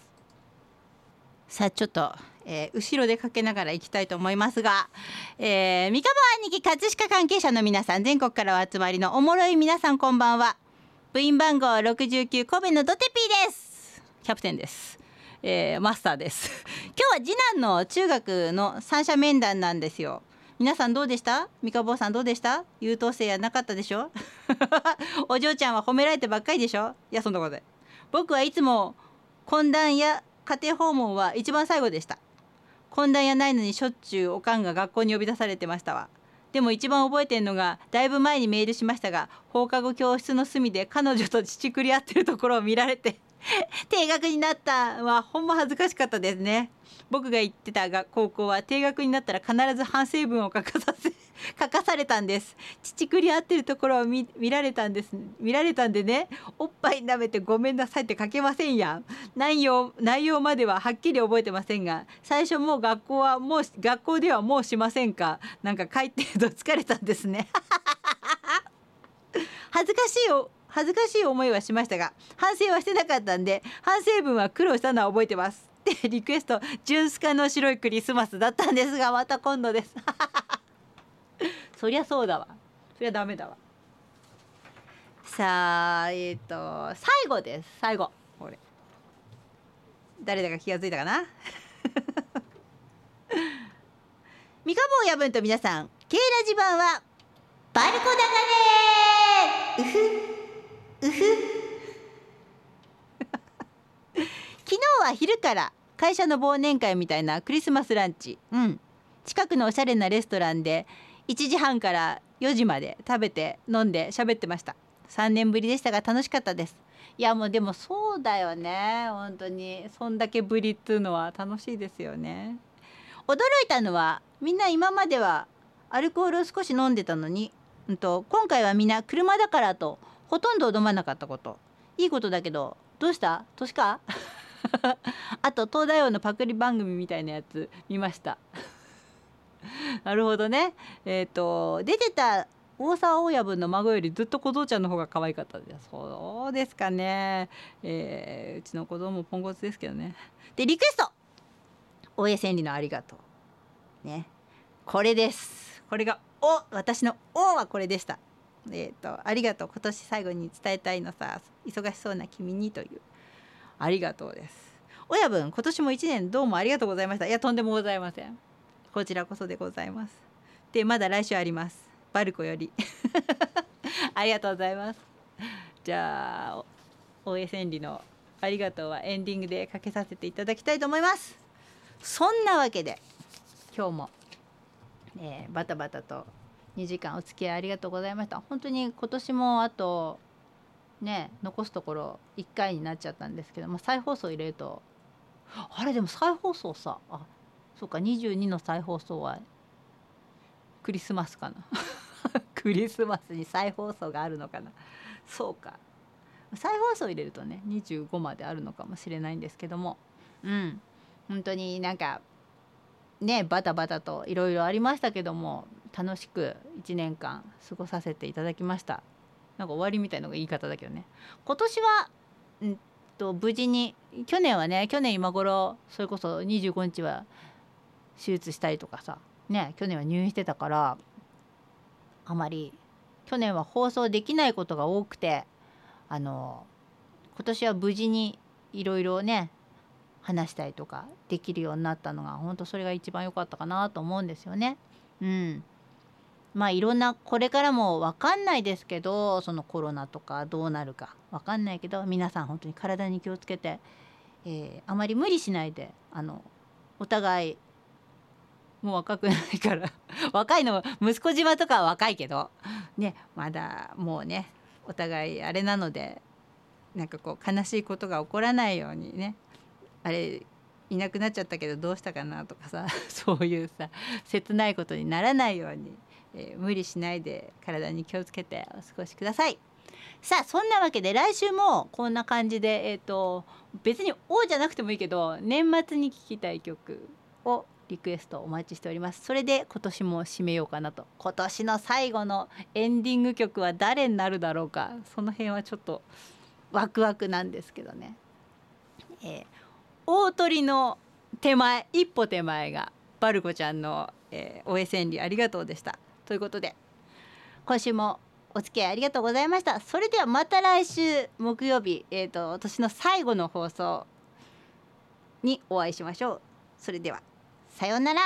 さあちょっと、えー、後ろでかけながらいきたいと思いますが、えー、三河兄貴葛飾関係者の皆さん、全国からお集まりのおもろい皆さん、こんばんは。部員番号ろくじゅうきゅう神戸のドテピーです。キャプテンです、えー、マスターです。今日は次男の中学の三者面談なんですよ。皆さんどうでした？三河坊さんどうでした？優等生やなかったでしょお嬢ちゃんは褒められてばっかりでしょ。いやそんなことで、僕はいつも懇談や家庭訪問は一番最後でした。懇談やないのにしょっちゅうおかんが学校に呼び出されてましたわ。でも一番覚えてんのが、だいぶ前にメールしましたが、放課後教室の隅で彼女と乳くり合ってるところを見られて停学になったはほんま恥ずかしかったですね。僕が行ってたが高校は停学になったら必ず反省文を書かさせ書かされたんです。乳くり合ってるところを 見, 見られたんです見られたんでね、おっぱい舐めてごめんなさいって書けませんやん。内容内容までははっきり覚えてませんが、最初もう学校はもう学校ではもうしませんかなんか書いてると疲れたんですね恥ずかしいよ恥ずかしい思いはしましたが、反省はしてなかったんで反省文は苦労したのは覚えてますでリクエスト「ジュンスカの白いクリスマス」だったんですが、また今度ですそりゃそうだわ、そりゃダメだわ。さあえっ、ー、と最後です。最後これ誰だか気が付いたかな三河坊やぶんと皆さん、ケイラジ版はバルコだがねーうふうふ昨日は昼から会社の忘年会みたいなクリスマスランチ、うん、近くのおしゃれなレストランでいちじはんからよじまで食べて飲んで喋ってました。さんねんぶりでしたが楽しかったです。いやもうでもそうだよね、本当にそんだけぶりっていうのは楽しいですよね。驚いたのはみんな今まではアルコールを少し飲んでたのに、うん、と今回はみんな車だからとほとんど飲まなかったこと。いいことだけどどうした年かあと東大王のパクリ番組みたいなやつ見ましたなるほどね。えっと出てた大沢親分の孫よりずっと小僧ちゃんの方が可愛かったです。そうですかね、えー、うちの子供もポンコツですけどね。でリクエスト大江千里のありがとうね、これです。これがお私の「お」はこれでした。えっと「ありがとう今年最後に伝えたいのさ忙しそうな君に」という「ありがとう」です。親分今年もいちねんどうもありがとうございました。いやとんでもございません。こちらこそでございます。でまだ来週あります。バルコよりありがとうございます。じゃあ大江千里のありがとうはエンディングでかけさせていただきたいと思います。そんなわけで今日も、えー、バタバタとにじかんお付き合いありがとうございました。本当に今年もあとね残すところいっかいになっちゃったんですけども、再放送入れるとあれでも再放送さあそうかにじゅうにの再放送はクリスマスかなクリスマスに再放送があるのかな。そうか再放送入れるとねにじゅうごまであるのかもしれないんですけども、うん本当になんかねバタバタといろいろありましたけども楽しくいちねんかん過ごさせていただきました。なんか終わりみたいなのが言い方だけどね。今年はうんと無事に、去年はね去年今頃それこそにじゅうごにちは手術したりとかさね去年は入院してたからあまり去年は放送できないことが多くて、あの今年は無事にいろいろね話したりとかできるようになったのが本当それが一番良かったかなと思うんですよね。うん、まあいろんなこれからも分かんないですけどそのコロナとかどうなるか分かんないけど皆さん本当に体に気をつけて、えー、あまり無理しないであのお互いもう若くないから若いの息子島とかは若いけどねまだもうねお互いあれなのでなんかこう悲しいことが起こらないようにねあれいなくなっちゃったけどどうしたかなとかさそういうさ切ないことにならないように、えー、無理しないで体に気をつけてお過ごしください。さあそんなわけで来週もこんな感じでえっと別に王じゃなくてもいいけど年末に聴きたい曲をリクエストお待ちしております。それで今年も締めようかなと。今年の最後のエンディング曲は誰になるだろうか、その辺はちょっとワクワクなんですけどね、えー、大鳥の手前一歩手前がバルコちゃんの、えー、大江千里ありがとうでしたということで今週もお付き合いありがとうございました。それではまた来週木曜日、えーと、年の最後の放送にお会いしましょう。それではさようなら。